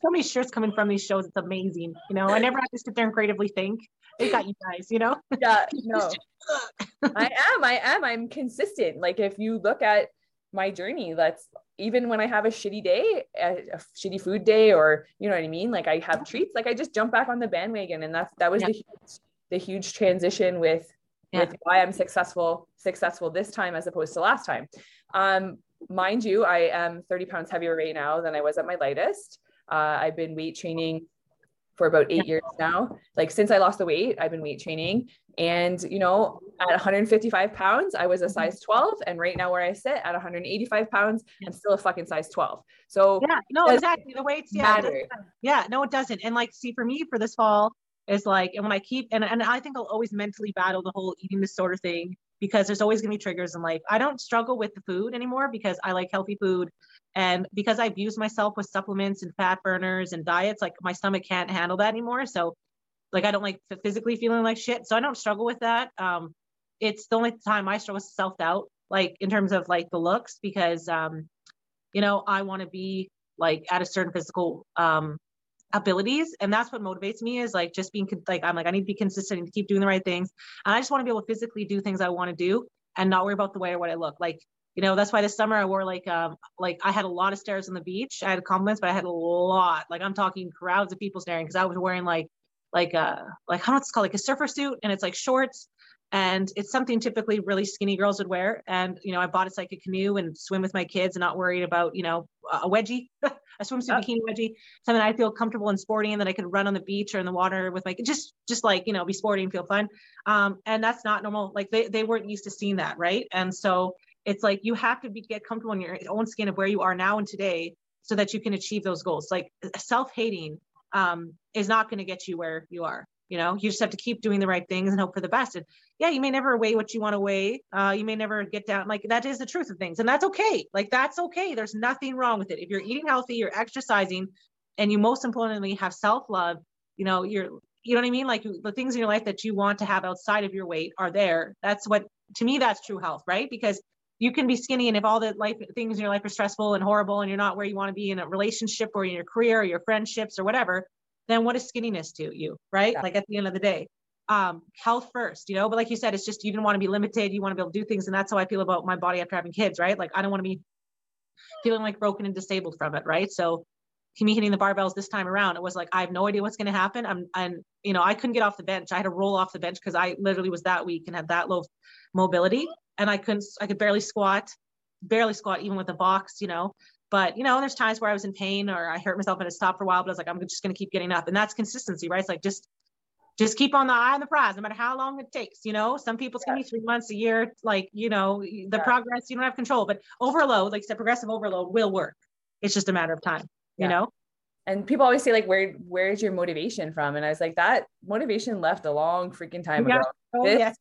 so many shirts coming from these shows. It's amazing. You know, I never have to sit there and creatively think. They got you guys, you know? Yeah, no. I am. I'm consistent. Like, if you look at my journey, that's even when I have a shitty day, a shitty food day, or you know what I mean? Like, I have treats, like I just jump back on the bandwagon. And that was the huge transition with why I'm successful this time, as opposed to last time. Mind you, I am 30 pounds heavier right now than I was at my lightest. I've been weight training for about 8 years now. Like, since I lost the weight, I've been weight training. And, you know, at 155 pounds, I was a size 12. And right now where I sit at 185 pounds, I'm still a fucking size 12. So yeah, no, exactly. The weights. Yeah. Yeah. No, it doesn't. And like, see, for me, for this fall is like, and when I keep, and I think I'll always mentally battle the whole eating disorder thing, because there's always gonna be triggers in life. I don't struggle with the food anymore because I like healthy food. And because I've used myself with supplements and fat burners and diets, like my stomach can't handle that anymore. So like, I don't like physically feeling like shit. So I don't struggle with that. It's the only time I struggle with self-doubt, like in terms of like the looks, because, you know, I want to be like at a certain physical, abilities. And that's what motivates me, is like just being like, I'm like, I need to be consistent and keep doing the right things. And I just want to be able to physically do things I want to do and not worry about the way or what I look like. You know, that's why this summer I wore like I had a lot of stares on the beach. I had compliments, but I had a lot, like I'm talking crowds of people staring, because I was wearing like I don't know what it's called, like a surfer suit, and it's like shorts, and it's something typically really skinny girls would wear. And, you know, I bought a psychic canoe and swim with my kids and not worried about, you know, a wedgie, a swimsuit bikini wedgie, something I feel comfortable in sporting, and that I could run on the beach or in the water with my, just like, you know, be sporty and feel fun. And that's not normal. Like they weren't used to seeing that. Right. And so it's like, you have to get comfortable in your own skin of where you are now and today, so that you can achieve those goals. Like self-hating is not going to get you where you are. You know, you just have to keep doing the right things and hope for the best. And yeah, you may never weigh what you want to weigh. You may never get down. Like, that is the truth of things. And that's okay. Like, that's okay. There's nothing wrong with it. If you're eating healthy, you're exercising, and you most importantly have self-love, you know, you know what I mean? Like, the things in your life that you want to have outside of your weight are there. That's what, to me, that's true health, right? Because you can be skinny, and if all the life things in your life are stressful and horrible, and you're not where you want to be in a relationship or in your career or your friendships or whatever, then what is skinniness to you, right? Yeah. Like, at the end of the day, health first, you know, but like you said, it's just, you didn't want to be limited. You want to be able to do things. And that's how I feel about my body after having kids, right? Like, I don't want to be feeling like broken and disabled from it. Right. So me hitting the barbells this time around, it was like, I have no idea what's going to happen. And you know, I couldn't get off the bench. I had to roll off the bench because I literally was that weak and had that low mobility, and I could barely squat even with a box, you know. But, you know, there's times where I was in pain or I hurt myself and it stopped for a while, but I was like, I'm just going to keep getting up. And that's consistency, right? It's like, just keep on the eye on the prize, no matter how long it takes, you know. Some people it's going to be 3 months, a year, like, you know, the progress, you don't have control, but overload, like the progressive overload will work. It's just a matter of time, you know? And people always say like, where's your motivation from? And I was like, that motivation left a long freaking time ago. Oh, yes.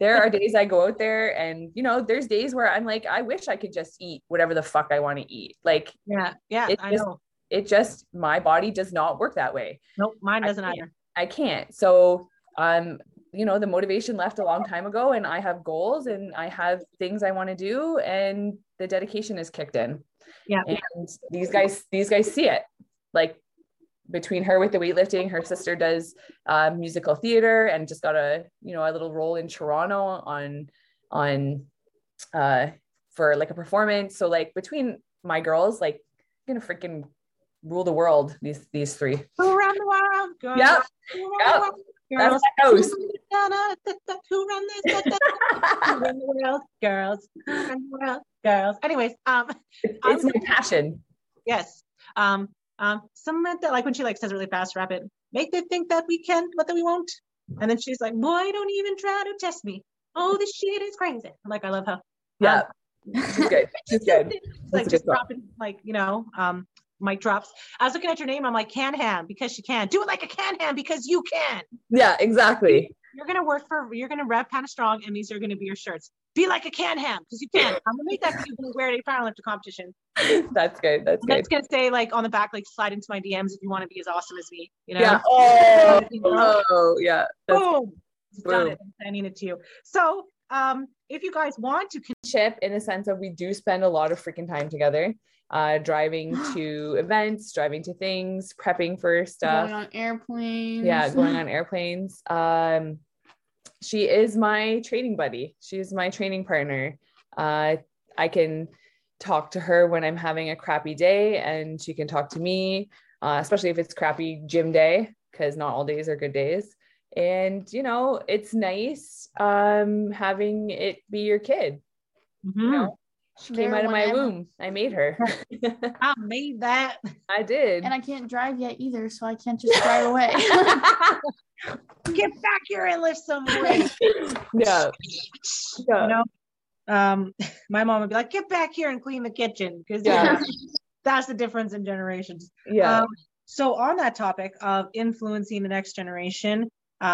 There are days I go out there and, you know, there's days where I'm like, I wish I could just eat whatever the fuck I want to eat. Like, it just, my body does not work that way. Nope. Mine doesn't either. I can't. So, you know, the motivation left a long time ago, and I have goals and I have things I want to do, and the dedication is kicked in. Yeah. And these guys see it, like, between her with the weightlifting, her sister does musical theater and just got a little role in Toronto on for like a performance. So like, between my girls, like, I'm gonna freaking rule the world. These three. Who run the world, girls? Yep. Girls. That's who run this? Who run the world, girls? Who run the world, girls? Anyways, it's my passion. Yes. Samantha, like when she like says really fast, rapid, make them think that we can, but that we won't. And then she's like, boy, don't even try to test me. Oh, this shit is crazy. I'm like, I love her. Yeah. She's good. She's good. Like, just dropping, like, you know, mic drops. I was looking at your name. I'm like, Can-Ham, because she can. Do it like a Can-Ham, because you can. Yeah, exactly. You're going to rep Panda Strong, and these are going to be your shirts. Be like a Can-Ham, because you can. I'm going to make that for you when you wear it at a powerlifting competition. That's good. That's good. It's going to say like on the back, like, slide into my DMs if you want to be as awesome as me. You know? Yeah. Oh, you know? Oh yeah. Boom. Done it. I'm sending it to you. So if you guys want to ship in a sense that we do spend a lot of freaking time together, driving to events, driving to things, prepping for stuff, going on airplanes. Yeah. Going on airplanes. She is my training buddy. She is my training partner. I can talk to her when I'm having a crappy day and she can talk to me, especially if it's crappy gym day, because not all days are good days. And, you know, it's nice having it be your kid. Mm-hmm. You know, she came out of my womb. I made her. I made that. I did. And I can't drive yet either, so I can't just drive away. Get back here and live somewhere. Yeah. Yeah. You know, my mom would be like, get back here and clean the kitchen, because yeah. That's the difference in generations. Yeah. So on that topic of influencing the next generation, so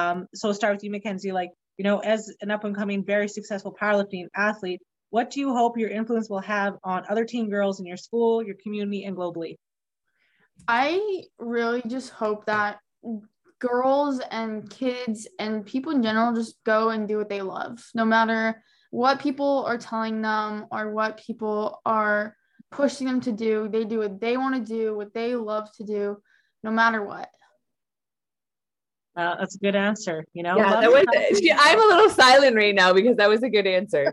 I'll start with you, Mackenzie. Like, you know, as an up and coming, very successful powerlifting athlete, what do you hope your influence will have on other teen girls in your school, your community, and globally? I really just hope that girls and kids and people in general just go and do what they love, no matter what people are telling them or what people are pushing them to do. They do what they want to do, what they love to do, no matter what. Well, that's a good answer. You know, yeah, that was, I'm a little silent right now because that was a good answer.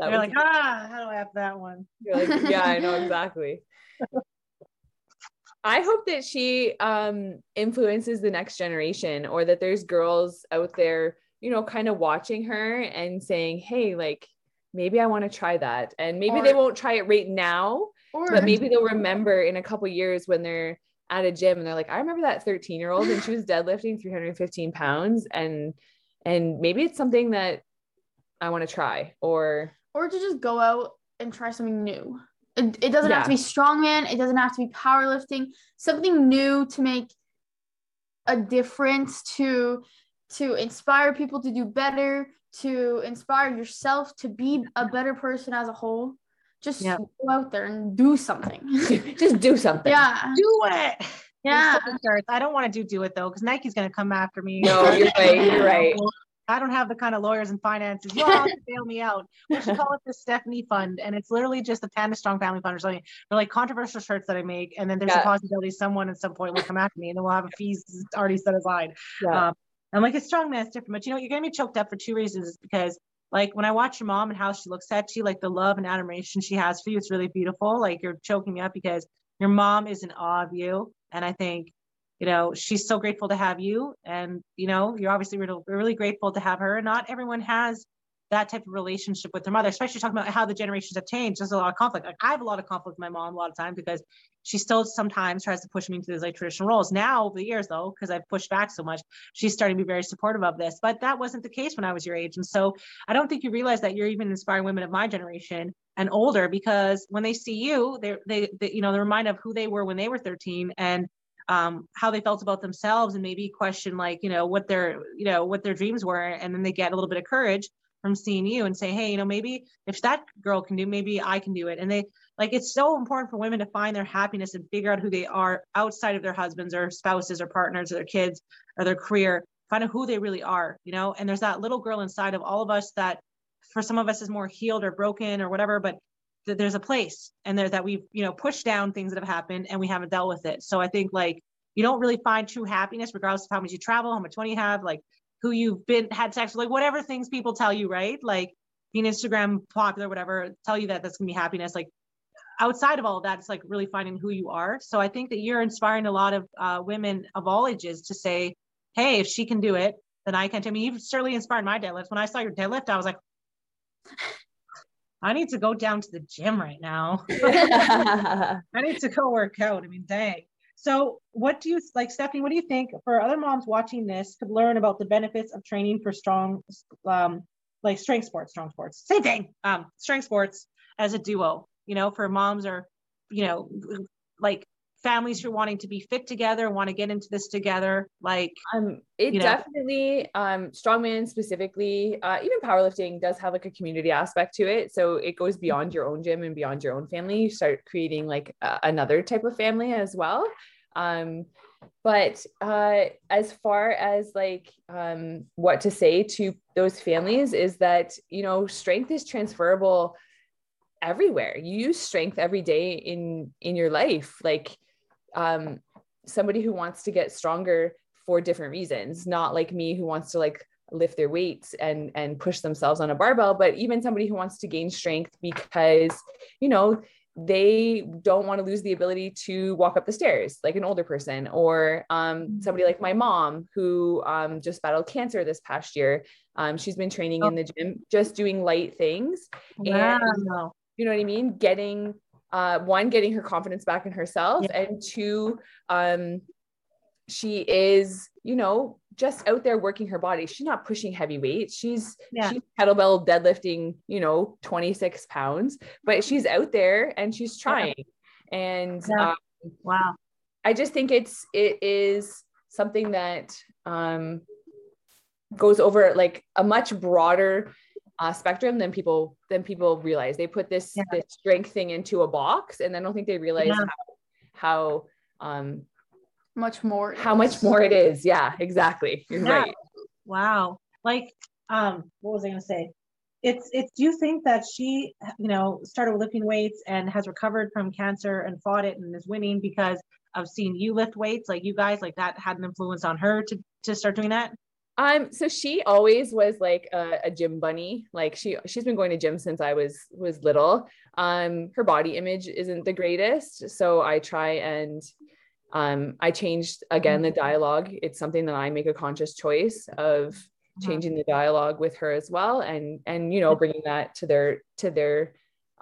You're like, how do I have that one? You're like, yeah, I know exactly. I hope that she influences the next generation, or that there's girls out there, you know, kind of watching her and saying, hey, like, maybe I want to try that. And maybe they won't try it right now, but maybe they'll remember in a couple of years when they're at a gym and they're like, I remember that 13-year-old and she was deadlifting 315 pounds. And maybe it's something that I want to try, or to just go out and try something new. It doesn't have to be strongman. It doesn't have to be powerlifting, something new to make a difference, to inspire people to do better, to inspire yourself to be a better person as a whole. Just go out there and do something. Just do something. Yeah. Do it. Yeah. I don't want to do it though, because Nike's going to come after me. No, you're right. You're right. I don't have the kind of lawyers and finances. You all have to bail me out. We should call it the Stephanie Fund. And it's literally just the Panda Strong Family Fund or something. They're like controversial shirts that I make. And then there's a possibility someone at some point will come after me, and then we'll have a fees already set aside. Yeah. I'm like, a strongman is different, but you know, you're going to be choked up for two reasons. It's because, like, when I watch your mom and how she looks at you, like the love and admiration she has for you, it's really beautiful. Like, you're choking me up because your mom is in awe of you. And I think, you know, she's so grateful to have you. And, you know, you're obviously really grateful to have her. Not everyone has that type of relationship with their mother, especially talking about how the generations have changed. There's a lot of conflict. Like, I have a lot of conflict with my mom a lot of time because she still sometimes tries to push me into these like traditional roles. Now over the years though, because I've pushed back so much, she's starting to be very supportive of this, but that wasn't the case when I was your age. And so I don't think you realize that you're even inspiring women of my generation and older, because when they see you, they you know, they're reminded of who they were when they were 13 and how they felt about themselves, and maybe question, like, you know, what their dreams were. And then they get a little bit of courage from seeing you and say, hey, you know, maybe if that girl can do, maybe I can do it. And they, like, it's so important for women to find their happiness and figure out who they are outside of their husbands or spouses or partners or their kids or their career, find out who they really are, you know. And there's that little girl inside of all of us that for some of us is more healed or broken or whatever, but there's a place and there that we've, you know, pushed down things that have happened and we haven't dealt with it. So I think, like, you don't really find true happiness regardless of how much you travel, how much money you have, like who you've been, had sex with, like whatever things people tell you, right? Like being Instagram popular, whatever, tell you that that's gonna be happiness. Like outside of all of that, it's like really finding who you are. So I think that you're inspiring a lot of women of all ages to say, hey, if she can do it, then I can. I mean, you've certainly inspired my deadlift. When I saw your deadlift, I was like, I need to go down to the gym right now. I need to go work out. I mean, dang. So what do you, like, Stephanie, what do you think for other moms watching this could learn about the benefits of training for strong, like strength sports, same thing, strength sports as a duo, you know, for moms or, you know, like families who are wanting to be fit together, want to get into this together. Like, it definitely, strongman specifically, even powerlifting does have like a community aspect to it. So it goes beyond your own gym and beyond your own family. You start creating like another type of family as well. But as far as like what to say to those families is that, you know, strength is transferable everywhere. You use strength every day in your life. Like somebody who wants to get stronger for different reasons, not like me who wants to like lift their weights and push themselves on a barbell, but even somebody who wants to gain strength because, you know, they don't want to lose the ability to walk up the stairs, like an older person, or somebody like my mom who just battled cancer this past year. She's been training in the gym, just doing light things. Wow. And you know what I mean? Getting getting her confidence back in herself. Yeah. And two, she is, you know, just out there working her body. She's not pushing heavy weights. She's kettlebell deadlifting, you know, 26 pounds, but she's out there and she's trying. Yeah. And wow, I just think it is something that goes over like a much broader spectrum than people realize. They put this strength thing into a box, and then I don't think they realize how much more it is. Yeah, exactly. You're right. Wow. Like, what was I going to say? It's, you think that she, you know, started lifting weights and has recovered from cancer and fought it and is winning because of seeing you lift weights, like you guys, like that had an influence on her to start doing that. So she always was like a gym bunny. Like she's been going to gym since I was little. Her body image isn't the greatest. So I try and, I changed again, the dialogue. It's something that I make a conscious choice of changing the dialogue with her as well. And, you know, bringing that to their,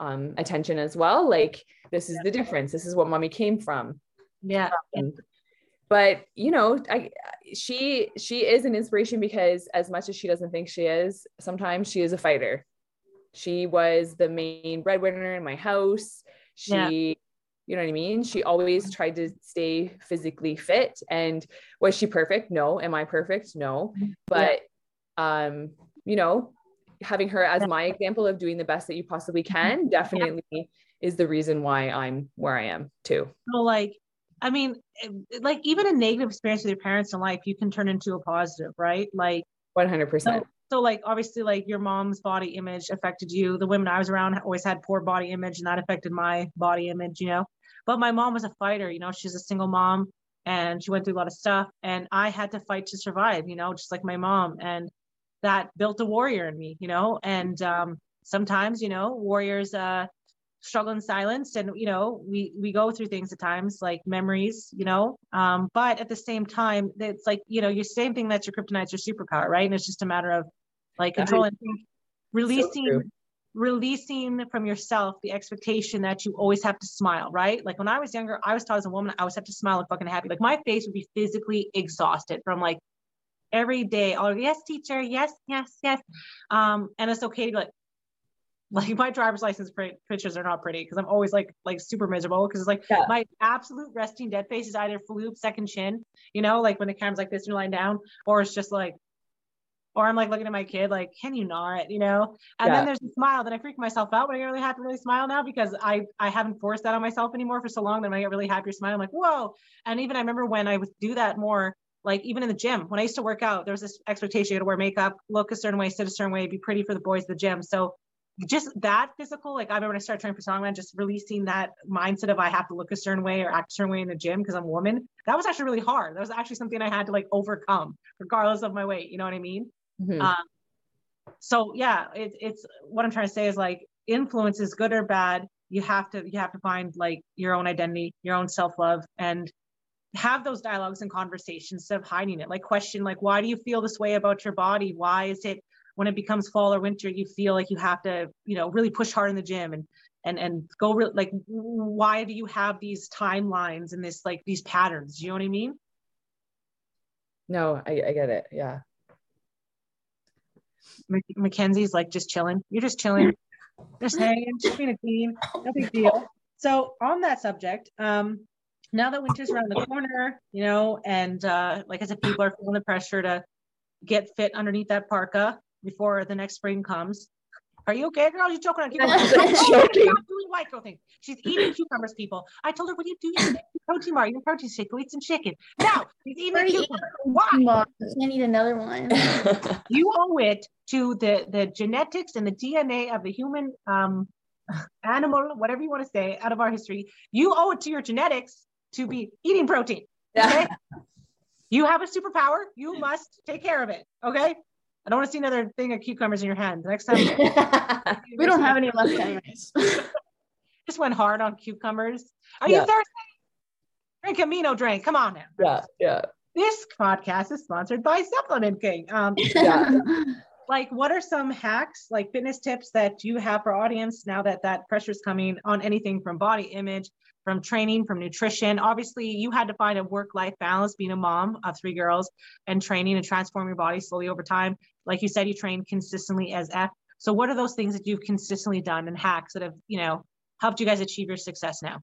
attention as well. Like, this is the difference. This is what mommy came from. Yeah. But you know, she is an inspiration because as much as she doesn't think she is, sometimes she is a fighter. She was the main breadwinner in my house. You know what I mean? She always tried to stay physically fit. And was she perfect? No. Am I perfect? No. But, you know, having her as my example of doing the best that you possibly can definitely is the reason why I'm where I am too. So like, I mean, like even a negative experience with your parents in life, you can turn into a positive, right? Like 100%. So like, obviously like your mom's body image affected you. The women I was around always had poor body image, and that affected my body image, you know. But my mom was a fighter, you know, she's a single mom and she went through a lot of stuff, and I had to fight to survive, you know, just like my mom. And that built a warrior in me, you know, and, sometimes, you know, warriors, struggle in silence, and, you know, we go through things at times like memories, you know, but at the same time, it's like, you know, your same thing, that's your kryptonite, your superpower, right? And it's just a matter of like controlling, releasing from yourself the expectation that you always have to smile, right? Like when I was younger, I was taught as a woman, I always have to smile and fucking happy. Like my face would be physically exhausted from like every day. Oh, yes, teacher. Yes, yes, yes. And it's okay to be like my driver's license pictures are not pretty because I'm always like super miserable because it's like my absolute resting dead face is either floof, second chin, you know, like when the camera's like this and you're lying down, or it's just like, or I'm like looking at my kid, like, can you not, you know? And then there's a smile that I freak myself out when I really have to really smile now because I haven't forced that on myself anymore for so long that when I get really happy or smile, I'm like, whoa. And even I remember when I would do that more, like even in the gym, when I used to work out, there was this expectation you had to wear makeup, look a certain way, sit a certain way, be pretty for the boys at the gym. So just that physical, like I remember when I started training for strongman, just releasing that mindset of I have to look a certain way or act a certain way in the gym because I'm a woman. That was actually really hard. That was actually something I had to like overcome regardless of my weight. You know what I mean? Mm-hmm. So yeah, it's what I'm trying to say is like influence is good or bad. You have to find like your own identity, your own self-love, and have those dialogues and conversations instead of hiding it. Like question, like, why do you feel this way about your body? Why is it when it becomes fall or winter, you feel like you have to, you know, really push hard in the gym and go like, why do you have these timelines and this, like these patterns? You know what I mean? No, I get it. Yeah. Mackenzie's like just chilling. You're just chilling, just hanging, just being a teen. No big deal. So on that subject, now that winter's around the corner, you know, and like I said, people are feeling the pressure to get fit underneath that parka before the next spring comes. Are you okay, girl? You're joking. I'm joking. She's doing white girl things. She's eating cucumbers, people. I told her, what do you do? Protein bar, your protein shake. Go eat some chicken. Now she's eating a cucumber. Why? I need another one. You owe it to the genetics and the DNA of the human animal, whatever you want to say, out of our history. You owe it to your genetics to be eating protein. Okay? You have a superpower. You must take care of it. Okay. I don't want to see another thing of cucumbers in your hand. The next time. We don't have any left anyways. Just went hard on cucumbers. Are you thirsty? Drink a Mino drink. Come on now. Yeah. Yeah. This podcast is sponsored by Supplement King. Like, what are some hacks, like fitness tips that you have for audience now that that pressure is coming on anything from body image, from training, from nutrition? Obviously, you had to find a work-life balance being a mom of three girls and training and transform your body slowly over time. Like you said, you train consistently as F. So what are those things that you've consistently done and hacks that have, you know, helped you guys achieve your success now?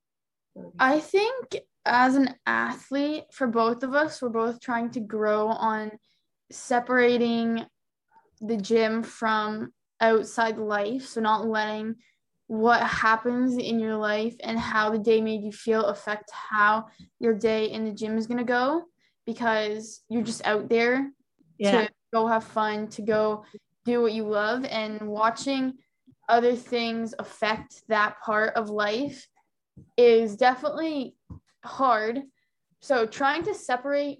I think as an athlete, for both of us, we're both trying to grow on separating the gym from outside life. So not letting what happens in your life and how the day made you feel affect how your day in the gym is going to go, because you're just out there to go have fun, to go do what you love, and watching other things affect that part of life is definitely hard. So trying to separate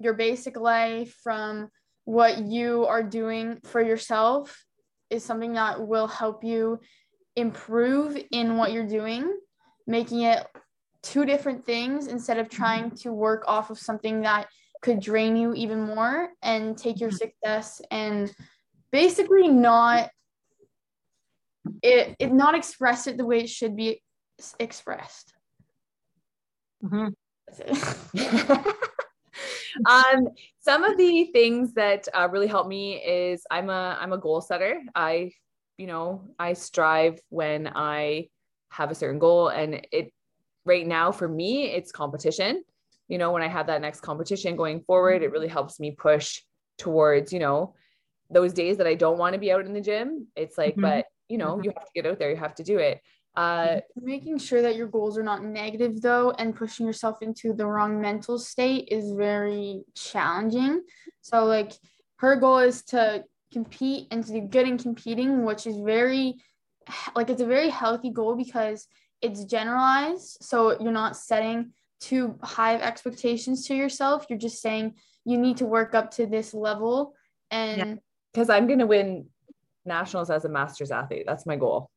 your basic life from what you are doing for yourself is something that will help you improve in what you're doing, making it two different things instead of trying to work off of something that could drain you even more and take your success and basically not express it the way it should be expressed. Mm-hmm. That's it. Some of the things that really helped me is I'm a goal setter. I strive when I have a certain goal, and it right now for me, it's competition. You know, when I have that next competition going forward, it really helps me push towards, you know, those days that I don't want to be out in the gym. It's like, but you know, you have to get out there, you have to do it. Making sure that your goals are not negative though, and pushing yourself into the wrong mental state is very challenging. So like her goal is to compete and to do good in competing, which is very, like, it's a very healthy goal because it's generalized, so you're not setting too high of expectations to yourself. You're just saying you need to work up to this level, and because I'm gonna win nationals as a masters athlete, that's my goal.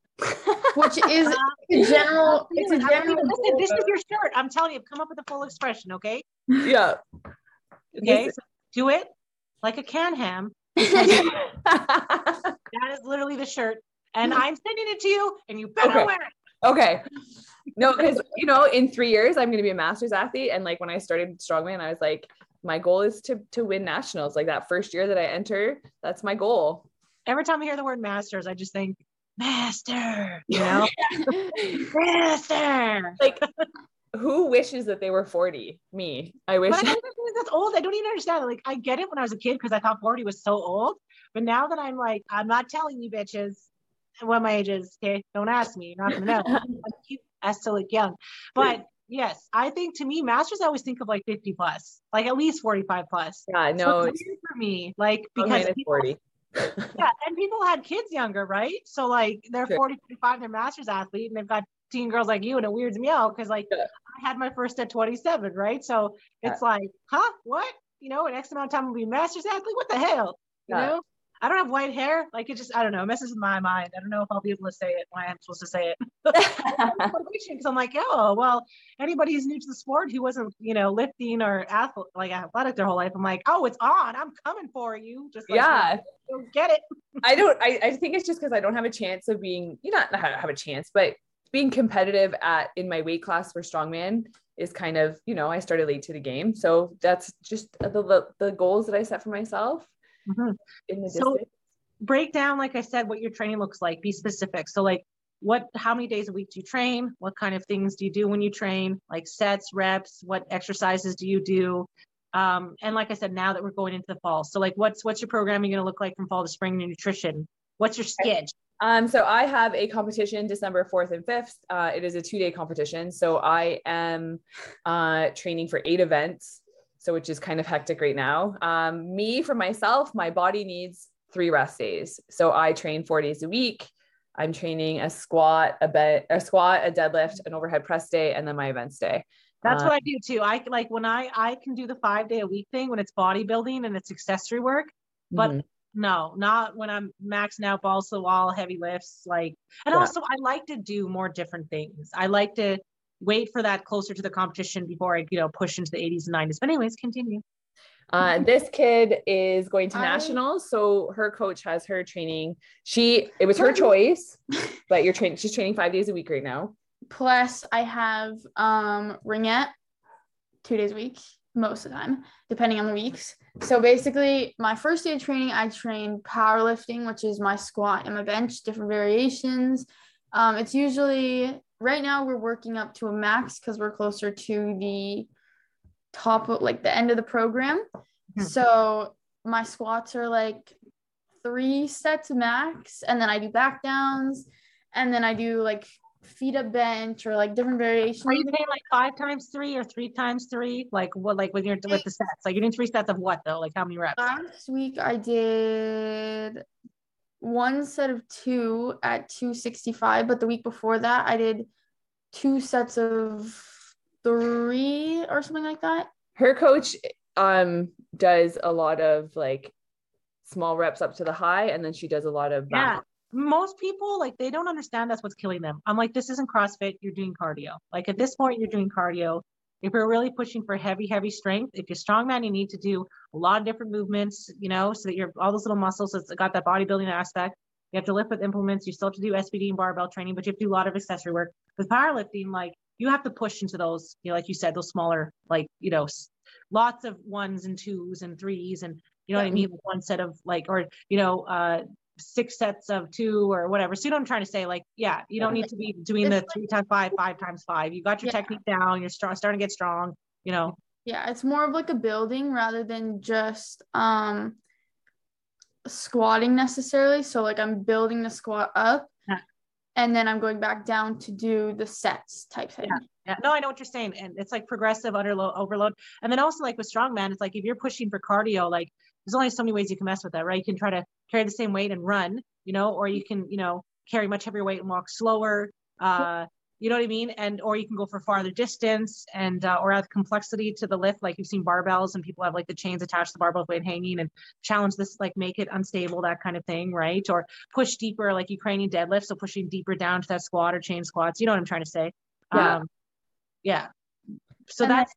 Which is a general listen, this is your shirt. I'm telling you, come up with a full expression. Okay. Yeah. Okay. So do it like a can ham. That is literally the shirt, and I'm sending it to you, and you better wear it. Okay. No, because you know, in 3 years, I'm going to be a masters athlete, and like when I started strongman, I was like, my goal is to win nationals. Like that first year that I enter, that's my goal. Every time I hear the word masters, I just think master. You know, master. Like, who wishes that they were 40? Me. I wish. But I don't think that's old. I don't even understand. Like, I get it when I was a kid because I thought 40 was so old. But now that I'm like, I'm not telling you bitches what my age is. Okay, don't ask me. You're not gonna know. I still look young. But yes, I think to me, masters, I always think of like 50 plus, like at least 45 plus. Yeah, no. So it's weird for me, like because people, 40. Yeah, and people had kids younger, right? So like they're 40, 45, they're masters athlete, and they've got teen girls like you, and it weirds me out because like I had my first at 27, right? So it's like, huh, what? You know, an X amount of time will be masters athlete. What the hell? You know, I don't have white hair. Like it just, I don't know, it messes with my mind. I don't know if I'll be able to say it when I'm supposed to say it. Because I'm like, oh, well, anybody who's new to the sport who wasn't, you know, lifting or athletic their whole life, I'm like, oh, it's on. I'm coming for you. Just like, go get it. I think it's just because I don't have a chance of being, you know, not have a chance, but being competitive in my weight class for strongman is kind of, you know, I started late to the game. So that's just the goals that I set for myself. Mm-hmm. In the distance. Break down, like I said, what your training looks like. Be specific. So like how many days a week do you train? What kind of things do you do when you train? Like sets, reps, what exercises do you do? And like I said, now that we're going into the fall. So like, what's your programming going to look like from fall to spring in your nutrition? What's your schedule? So I have a competition December 4th and 5th. It is a 2-day competition. So I am training for 8 events, so which is kind of hectic right now. My body needs 3 rest days. So I train 4 days a week. I'm training a squat, a deadlift, an overhead press day, and then my events day. That's what I do too. I like when I can do the 5-day a week thing when it's bodybuilding and it's accessory work, but no, not when I'm maxing out balls to the wall, heavy lifts, also I like to do more different things. I like to wait for that closer to the competition before I, push into the 80s and 90s, but anyways, continue. This kid is going to nationals. So her coach has her training. It was her choice, but she's training 5 days a week right now. Plus I have, ringette 2 days a week, most of the time, depending on the weeks. So basically my first day of training, I trained powerlifting, which is my squat and my bench, different variations. It's usually right now we're working up to a max cause we're closer to the top of the end of the program. So my squats are 3 sets max. And then I do back downs and then I do feet up bench or different variations. Are you doing 5 times 3 or 3 times 3? When you're with the sets, you're doing 3 sets of what though? How many reps? Last week I did 1 set of 2 at 265. But the week before that I did 2 sets of 3 or something like that. Her coach, does a lot of small reps up to the high. And then she does a lot of back. Most people they don't understand that's what's killing them. I'm this isn't CrossFit. You're doing cardio. At this point you're doing cardio. If you're really pushing for heavy strength, if you're strongman, you need to do a lot of different movements, so that you're all those little muscles. It's got that bodybuilding aspect. You have to lift with implements. You still have to do SPD and barbell training, but you have to do a lot of accessory work. With powerlifting, you have to push into those, you said, those smaller, lots of 1s and 2s and 3s. And you know what I mean? 1 set of 6 sets of 2 or whatever. So you know what I'm trying to say, you don't need to be doing the 3 times 5, 5 times 5. You got your technique down. You're starting to get strong, Yeah. It's more of a building rather than just, squatting necessarily. So I'm building the squat up and then I'm going back down to do the sets type thing. Yeah. No, I know what you're saying. And it's progressive overload. And then also with strongman, it's if you're pushing for cardio, there's only so many ways you can mess with that, right? You can try to carry the same weight and run, or you can, carry much heavier weight and walk slower. You know what I mean? And, or you can go for farther distance and, or add complexity to the lift. You've seen barbells and people have the chains attached to the barbell weight hanging and challenge this, make it unstable, that kind of thing. Right. Or push deeper, Ukrainian deadlifts. So pushing deeper down to that squat or chain squats, you know what I'm trying to say? Yeah. So and that's,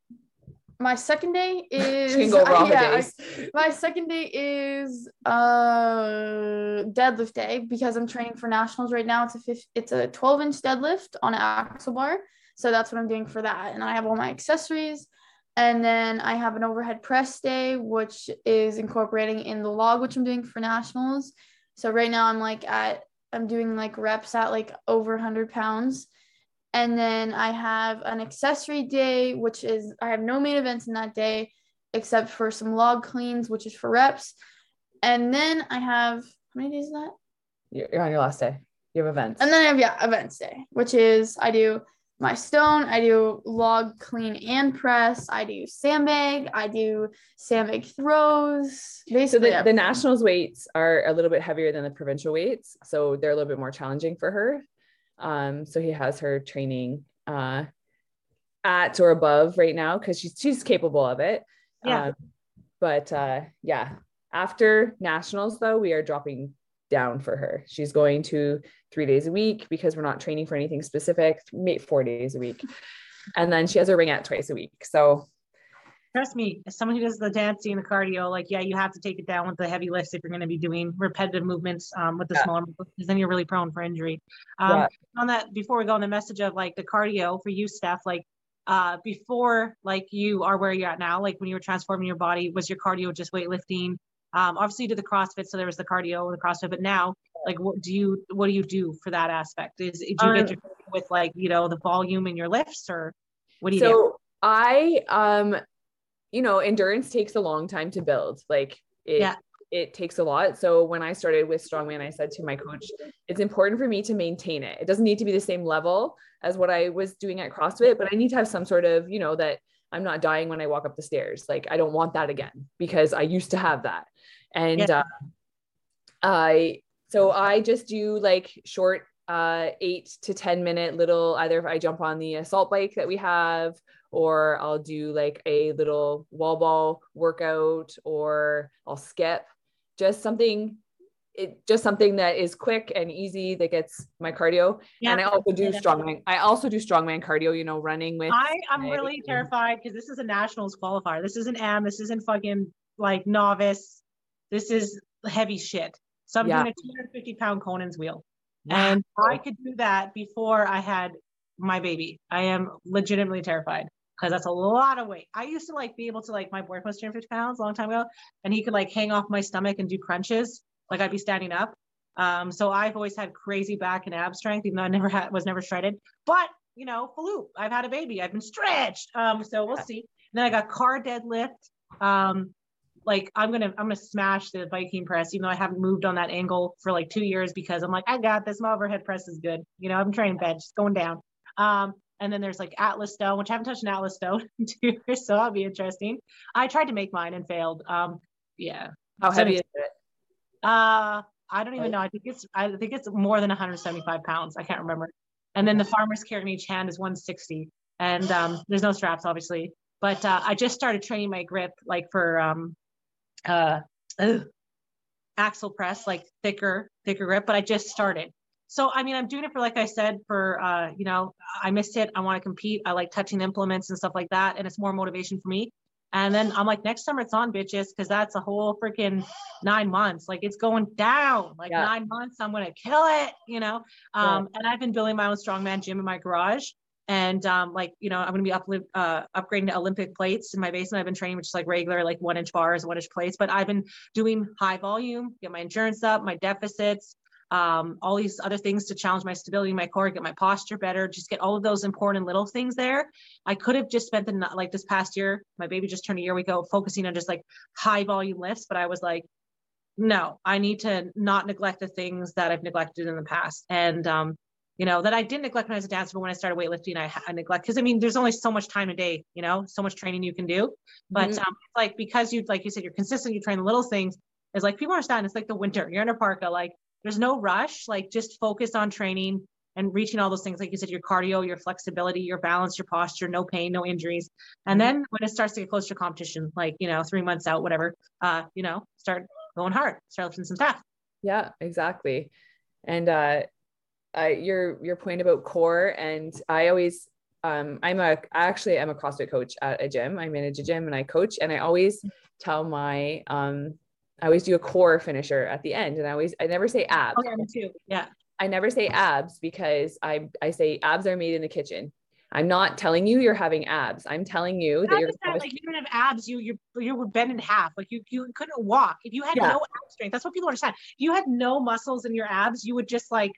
my second day is deadlift day because I'm training for nationals right now. It's a 12-inch deadlift on an axle bar. So that's what I'm doing for that. And I have all my accessories. And then I have an overhead press day, which is incorporating in the log, which I'm doing for nationals. So right now I'm doing reps at over 100 pounds. And then I have an accessory day, which is, I have no main events in that day, except for some log cleans, which is for reps. And then I have, how many days is that? You're on your last day. You have events. And then I have, events day, which is, I do my stone, I do log clean and press. I do sandbag. I do sandbag throws. Basically, so the nationals weights are a little bit heavier than the provincial weights. So they're a little bit more challenging for her. So he has her training, at or above right now, cause she's capable of it. Yeah. After nationals though, we are dropping down for her. She's going to 3 days a week because we're not training for anything specific, 4 days a week. And then she has her ringette twice a week. So trust me, as someone who does the dancing and the cardio, you have to take it down with the heavy lifts if you're going to be doing repetitive movements with the smaller movements, because then you're really prone for injury. On that, before we go on the message of the cardio for you, Steph, before you are where you're at now, when you were transforming your body, was your cardio just weightlifting? Obviously you did the CrossFit, so there was the cardio, but now what do you do for that aspect? Do you get your with the volume in your lifts or what do you do? So I endurance takes a long time to build. it takes a lot. So when I started with Strongman, I said to my coach, it's important for me to maintain it. It doesn't need to be the same level as what I was doing at CrossFit, but I need to have some sort of, you know, that I'm not dying when I walk up the stairs. Like, I don't want that again, because I used to have that. And yeah. So I just do like short 8 to 10 minute little, either if I jump on the assault bike that we have, or I'll do like a little wall ball workout, or I'll skip, just something that is quick and easy that gets my cardio. Yeah. And I also do strongman. I also do strongman cardio, you know, running with. I'm really terrified because this is a nationals qualifier. This isn't AM. This isn't fucking like novice. This is heavy shit. So I'm doing a 250 pound Conan's wheel. Wow. And I could do that before I had my baby. I am legitimately terrified because that's a lot of weight. I used to like be able to, like, my boyfriend was 250 pounds a long time ago, and he could like hang off my stomach and do crunches. Like, I'd be standing up. So I've always had crazy back and ab strength, even though I was never shredded, but you know, Falloop, I've had a baby, I've been stretched. So we'll see. And then I got car deadlift. Like, I'm going to smash the Viking press, even though I haven't moved on that angle for like 2 years, because I'm like, I got this, my overhead press is good. You know, I'm trying bench, it's going down. And then there's like Atlas Stone, which I haven't touched an Atlas Stone in 2 years. So that'll be interesting. I tried to make mine and failed. Yeah. How heavy is it? I don't even know. I think it's more than 175 pounds. I can't remember. And then the farmer's carrying each hand is 160, and there's no straps, obviously, but I just started training my grip, like for axle press, like thicker grip, but I just started. So, I mean, I'm doing it for, like I said, for, you know, I missed it. I want to compete. I like touching implements and stuff like that. And it's more motivation for me. And then I'm like, next summer it's on, bitches, because that's a whole freaking 9 months. Like, it's going down. Like, 9 months, I'm going to kill it, you know? And I've been building my own strongman gym in my garage. And like, you know, I'm going to be upgrading to Olympic plates in my basement. I've been training with just like regular, like 1-inch bars, 1-inch plates, but I've been doing high volume, get my endurance up, my deficits, all these other things to challenge my stability, my core, get my posture better, just get all of those important little things there. I could have just spent like this past year, my baby just turned a year ago, focusing on just like high volume lifts. But I was like, no, I need to not neglect the things that I've neglected in the past. And, you know, that I didn't neglect when I was a dancer, but when I started weightlifting, I neglect, because I mean, there's only so much time a day, you know, so much training you can do, but it's like, because you, like you said, you're consistent, you train the little things. It's like, people are starting, it's like the winter, you're in a parka, like there's no rush, like just focus on training and reaching all those things. Like you said, your cardio, your flexibility, your balance, your posture, no pain, no injuries. And then when it starts to get closer to competition, like, you know, 3 months out, whatever, you know, start going hard, start lifting some stuff. Yeah, exactly. And, your point about core. And I always, I'm a CrossFit coach at a gym. I manage a gym and I coach, and I always tell my, I always do a core finisher at the end. And I never say abs. Oh, yeah, me too. Yeah. I never say abs, because I say abs are made in the kitchen. I'm not telling you you're having abs. I'm telling you that you're like, you don't have abs. You were bent in half. Like you couldn't walk. If you had no ab strength, that's what people understand. If you had no muscles in your abs, you would just like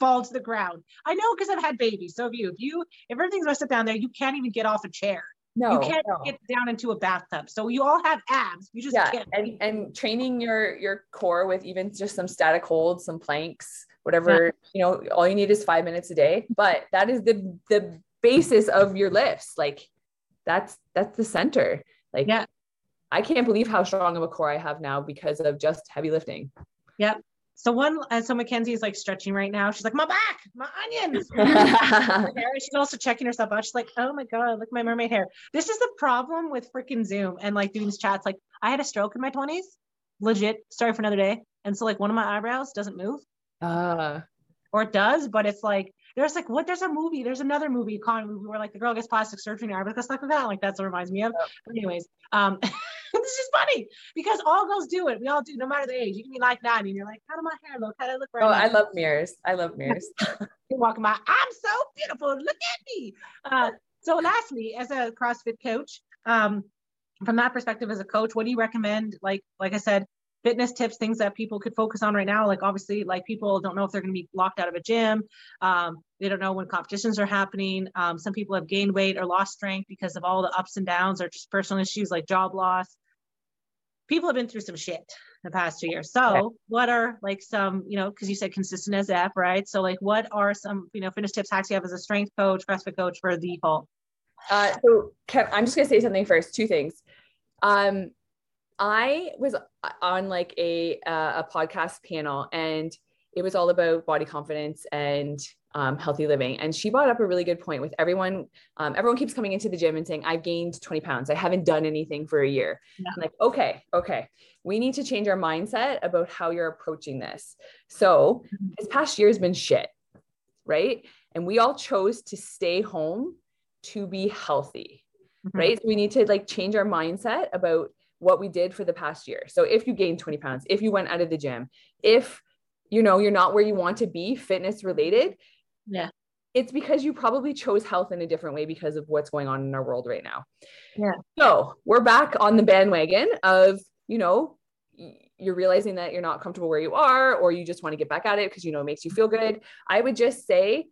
fall to the ground. I know, because I've had babies. So have you. If everything's messed up down there, you can't even get off a chair. No, you can't get down into a bathtub. So you all have abs. You just can't. And training your core with even just some static holds, some planks, whatever, you know, all you need is 5 minutes a day, but that is the basis of your lifts. Like that's the center. Like, I can't believe how strong of a core I have now because of just heavy lifting. Yep. So Mackenzie is like stretching right now. She's like, my back, my onions. She's also checking herself out. She's like, oh my God, look at my mermaid hair. This is the problem with freaking Zoom and like doing these chats. Like, I had a stroke in my 20s, legit, sorry for another day. And so like one of my eyebrows doesn't move or it does, but it's like, there's like, what, there's a movie, there's another movie, a con movie where like the girl gets plastic surgery and her eyebrows stuck with that. Like, that's what it reminds me of. But anyways, this is funny because all girls do it. We all do, no matter the age. You can be like 90 and you're like, how do my hair look? How do I look right now? I love mirrors. You're walking by, I'm so beautiful. Look at me. So lastly, as a CrossFit coach, from that perspective as a coach, what do you recommend? Like I said, fitness tips, things that people could focus on right now. Like obviously, like people don't know if they're going to be locked out of a gym. They don't know when competitions are happening. Some people have gained weight or lost strength because of all the ups and downs or just personal issues like job loss. people have been through some shit the past 2 years. So what are like some, you know, because you said consistent as F, right? So like, what are some, you know, fitness tips, hacks you have as a strength coach, CrossFit coach for the fall? So Kev, I'm just going to say something first, two things. I was on like a podcast panel, and it was all about body confidence and healthy living. And she brought up a really good point with everyone. Everyone keeps coming into the gym and saying, I've gained 20 pounds. I haven't done anything for a year. Yeah. I'm like, okay. We need to change our mindset about how you're approaching this. So this past year has been shit, right? And we all chose to stay home to be healthy, right? So we need to like change our mindset about what we did for the past year. So if you gained 20 pounds, if you went out of the gym, if you know, you're not where you want to be fitness related, yeah, it's because you probably chose health in a different way because of what's going on in our world right now. Yeah. So we're back on the bandwagon of, you know, you're realizing that you're not comfortable where you are, or you just want to get back at it because, you know, it makes you feel good. I would just say,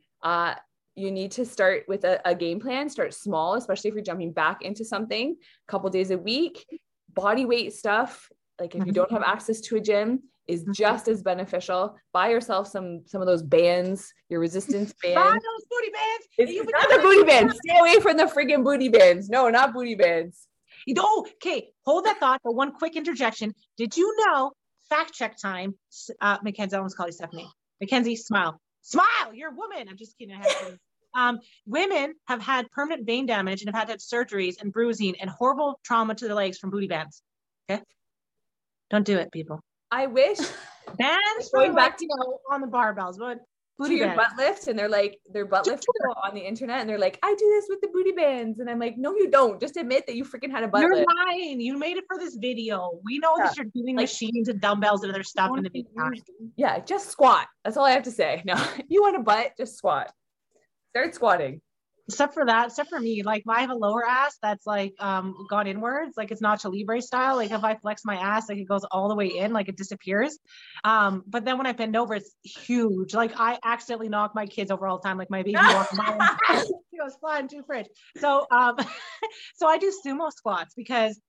you need to start with a game plan, start small, especially if you're jumping back into something a couple days a week. Body weight stuff, like if you don't have access to a gym, is just as beneficial. Buy yourself some of those bands, your resistance bands. Buy those booty bands. It's not the booty bands. Stay away from the friggin' booty bands. No, not booty bands. You know, okay, hold that thought. But one quick interjection. Did you know, fact check time, Mackenzie, I almost called you Stephanie. Mackenzie, smile. Smile, you're a woman. I'm just kidding. I have to. Women have had permanent vein damage and have had surgeries and bruising and horrible trauma to their legs from booty bands. Okay. Don't do it, people. I wish bands going back to on the barbells, but booty bands. Butt lifts, and they're like, they're butt lift people on the internet, and they're like, I do this with the booty bands, and I'm like, no, you don't. Just admit that you freaking had a butt lift. You're lying. You made it for this video. We know that you're doing like, machines and dumbbells and other stuff in the meantime. Yeah, just squat. That's all I have to say. No, you want a butt? Just squat. Start squatting. Except for that, except for me, like I have a lower ass that's like gone inwards, like it's Nacho Libre style. Like if I flex my ass, like it goes all the way in, like it disappears. But then when I bend over, it's huge. Like I accidentally knock my kids over all the time. Like my baby walked by and she was flying too fresh. So so I do sumo squats because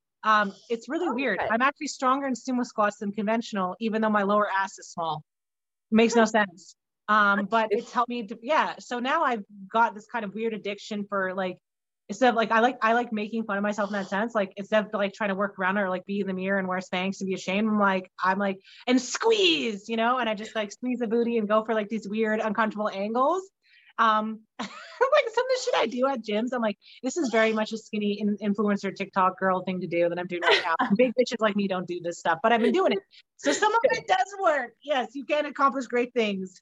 it's really weird. I'm actually stronger in sumo squats than conventional, even though my lower ass is small. It makes no sense. But it's helped me to, so now I've got this kind of weird addiction for like, instead of like, I like making fun of myself in that sense. Like instead of like trying to work around it or like be in the mirror and wear Spanx and be ashamed, I'm like, and squeeze, you know, and I just like squeeze the booty and go for like these weird uncomfortable angles. Like some of the shit I do at gyms, I'm like, this is very much a skinny influencer TikTok girl thing to do that I'm doing right now. Big bitches like me don't do this stuff, but I've been doing it. So some of it does work. Yes, you can accomplish great things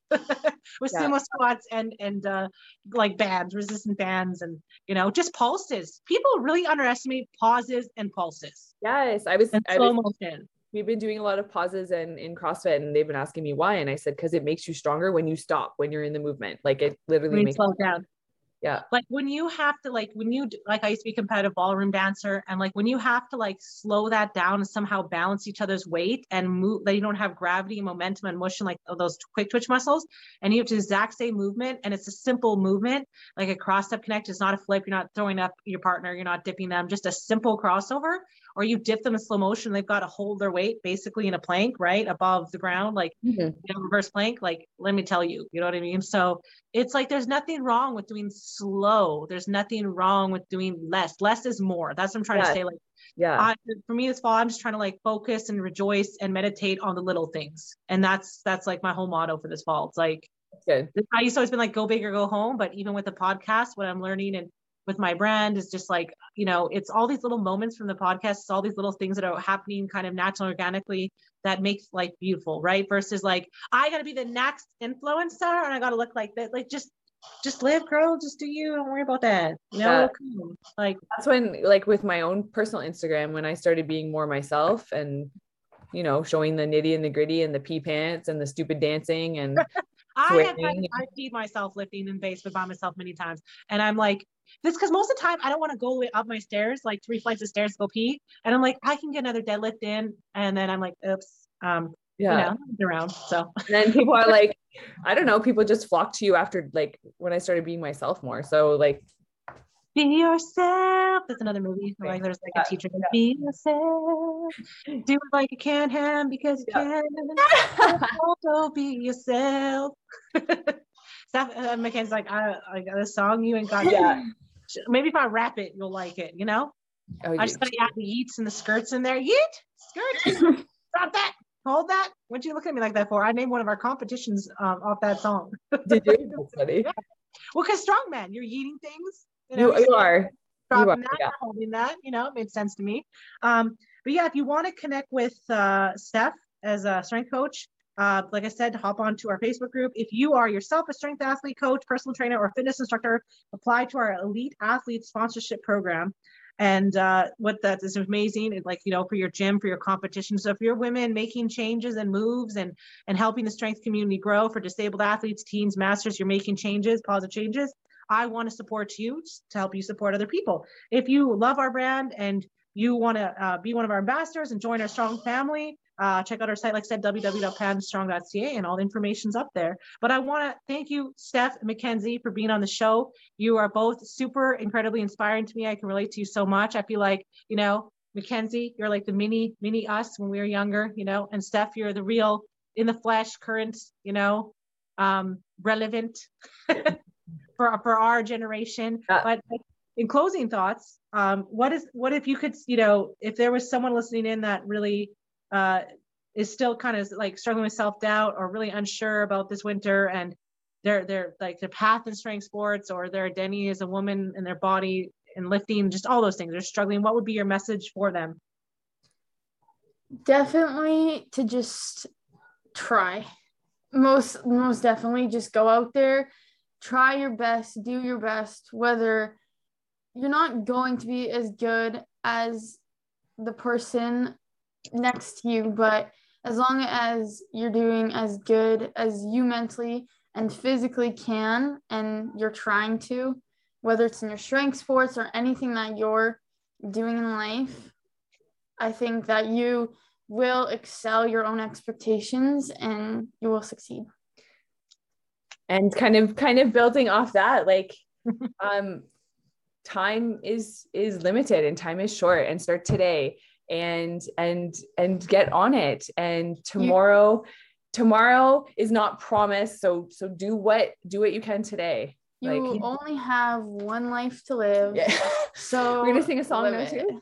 with sumo squats and like bands, resistant bands, and you know, just pulses. People really underestimate pauses and pulses. Yes, I was. We've been doing a lot of pauses and in CrossFit, and they've been asking me why. And I said, because it makes you stronger when you stop, when you're in the movement, like it literally makes slow down. Yeah. Like when you have to, like, when you, like I used to be a competitive ballroom dancer, and like, when you have to like slow that down and somehow balance each other's weight and move, that you don't have gravity and momentum and motion, like those quick twitch muscles, and you have to do the exact same movement. And it's a simple movement, like a cross up connect. It's not a flip. You're not throwing up your partner. You're not dipping them, just a simple crossover. Or you dip them in slow motion, they've got to hold their weight basically in a plank, right? Above the ground, like you know, reverse plank, like, let me tell you, you know what I mean? So it's like, there's nothing wrong with doing slow. There's nothing wrong with doing less. Less is more. That's what I'm trying to say. Like, for me this fall, I'm just trying to like focus and rejoice and meditate on the little things. And that's like my whole motto for this fall. It's like, I used to always been like, go big or go home. But even with the podcast, what I'm learning and with my brand is just like, you know, it's all these little moments from the podcast. It's all these little things that are happening kind of naturally, organically, that makes life beautiful, right? Versus like, I got to be the next influencer and I got to look like that. Like, just live, girl, just do you. Don't worry about that. You know, like that's when, like with my own personal Instagram, when I started being more myself and, you know, showing the nitty and the gritty and the pee pants and the stupid dancing and I peed myself lifting in basement by myself many times. And I'm like, this because most of the time I don't want to go up my stairs, like 3 flights of stairs to go pee. And I'm like, I can get another deadlift in. And then I'm like, oops, you know, around. So and then people are like, I don't know, people just flock to you after, like when I started being myself more. So like, Be yourself. That's another movie. Right. There's like a teacher. Yeah. Be yourself. Do it like you can, ham, because you can. Also be yourself. Steph, Mackenzie's like, I got a song you ain't got. Yeah. Maybe if I rap it, you'll like it, you know? Oh, I just gotta add the yeets and the skirts in there. Yeet, skirt, stop that, hold that. What'd you look at me like that for? I named one of our competitions off that song. Did you? That's funny. Yeah. Well, because strongman, you're yeeting things. You know, you are. Dropping that, holding that, you know, it made sense to me. But yeah, if you want to connect with Steph as a strength coach, like I said, hop on to our Facebook group. If you are yourself a strength athlete, coach, personal trainer, or fitness instructor, apply to our Elite Athlete Sponsorship Program. And what that is amazing is, like, you know, for your gym, for your competition. So if you're women making changes and moves and helping the strength community grow, for disabled athletes, teens, masters, you're making changes, positive changes. I want to support you to help you support other people. If you love our brand and you want to be one of our ambassadors and join our strong family, check out our site, like I said, www.panstrong.ca, and all the information's up there. But I want to thank you, Steph and Mackenzie, for being on the show. You are both super incredibly inspiring to me. I can relate to you so much. I feel like, you know, Mackenzie, you're like the mini us when we were younger, you know, and Steph, you're the real, in the flesh, current, you know, relevant for our generation. But in closing thoughts, what if you could, you know, if there was someone listening in that really is still kind of like struggling with self-doubt or really unsure about this winter and their like their path in strength sports or their identity as a woman and their body and lifting, just all those things, they're struggling, what would be your message for them? Definitely to just try. Most definitely just go out there, try your best, do your best, whether you're not going to be as good as the person next to you, but as long as you're doing as good as you mentally and physically can, and you're trying to, whether it's in your strength sports or anything that you're doing in life, I think that you will excel your own expectations and you will succeed. And kind of building off that, like, time is limited and time is short, and start today and get on it. And tomorrow is not promised. So do what you can today. You only have one life to live. Yeah. So we're going to sing a song now too.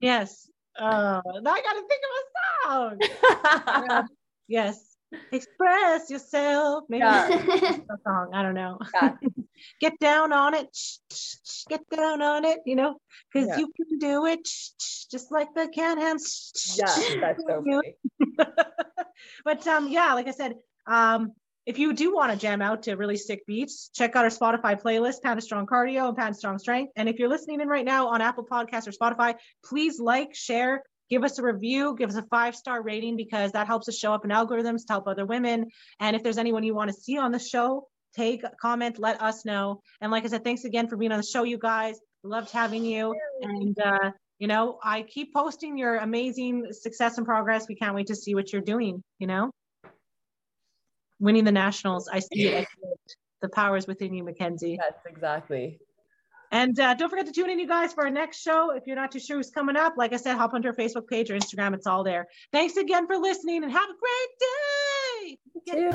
Yes. Now I got to think of a song. Yes. Express yourself. Maybe a song. I don't know. Yeah. Get down on it. Get down on it, you know, because you can do it. Just like the can hands. Yeah, that's so funny. But yeah, like I said, if you do want to jam out to really sick beats, check out our Spotify playlist, Panda Strong Cardio and Panda Strong Strength. And if you're listening in right now on Apple Podcasts or Spotify, please like, share, give us a review, give us a 5-star rating, because that helps us show up in algorithms to help other women. And if there's anyone you want to see on the show, take a comment, let us know. And like I said, thanks again for being on the show, you guys. Loved having you. And, you know, I keep posting your amazing success and progress. We can't wait to see what you're doing, you know? Winning the nationals. I see it. I see it. The power is within you, Mackenzie. Yes, exactly. And don't forget to tune in, you guys, for our next show. If you're not too sure who's coming up, like I said, hop onto our Facebook page or Instagram. It's all there. Thanks again for listening and have a great day.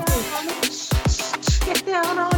Get down on it.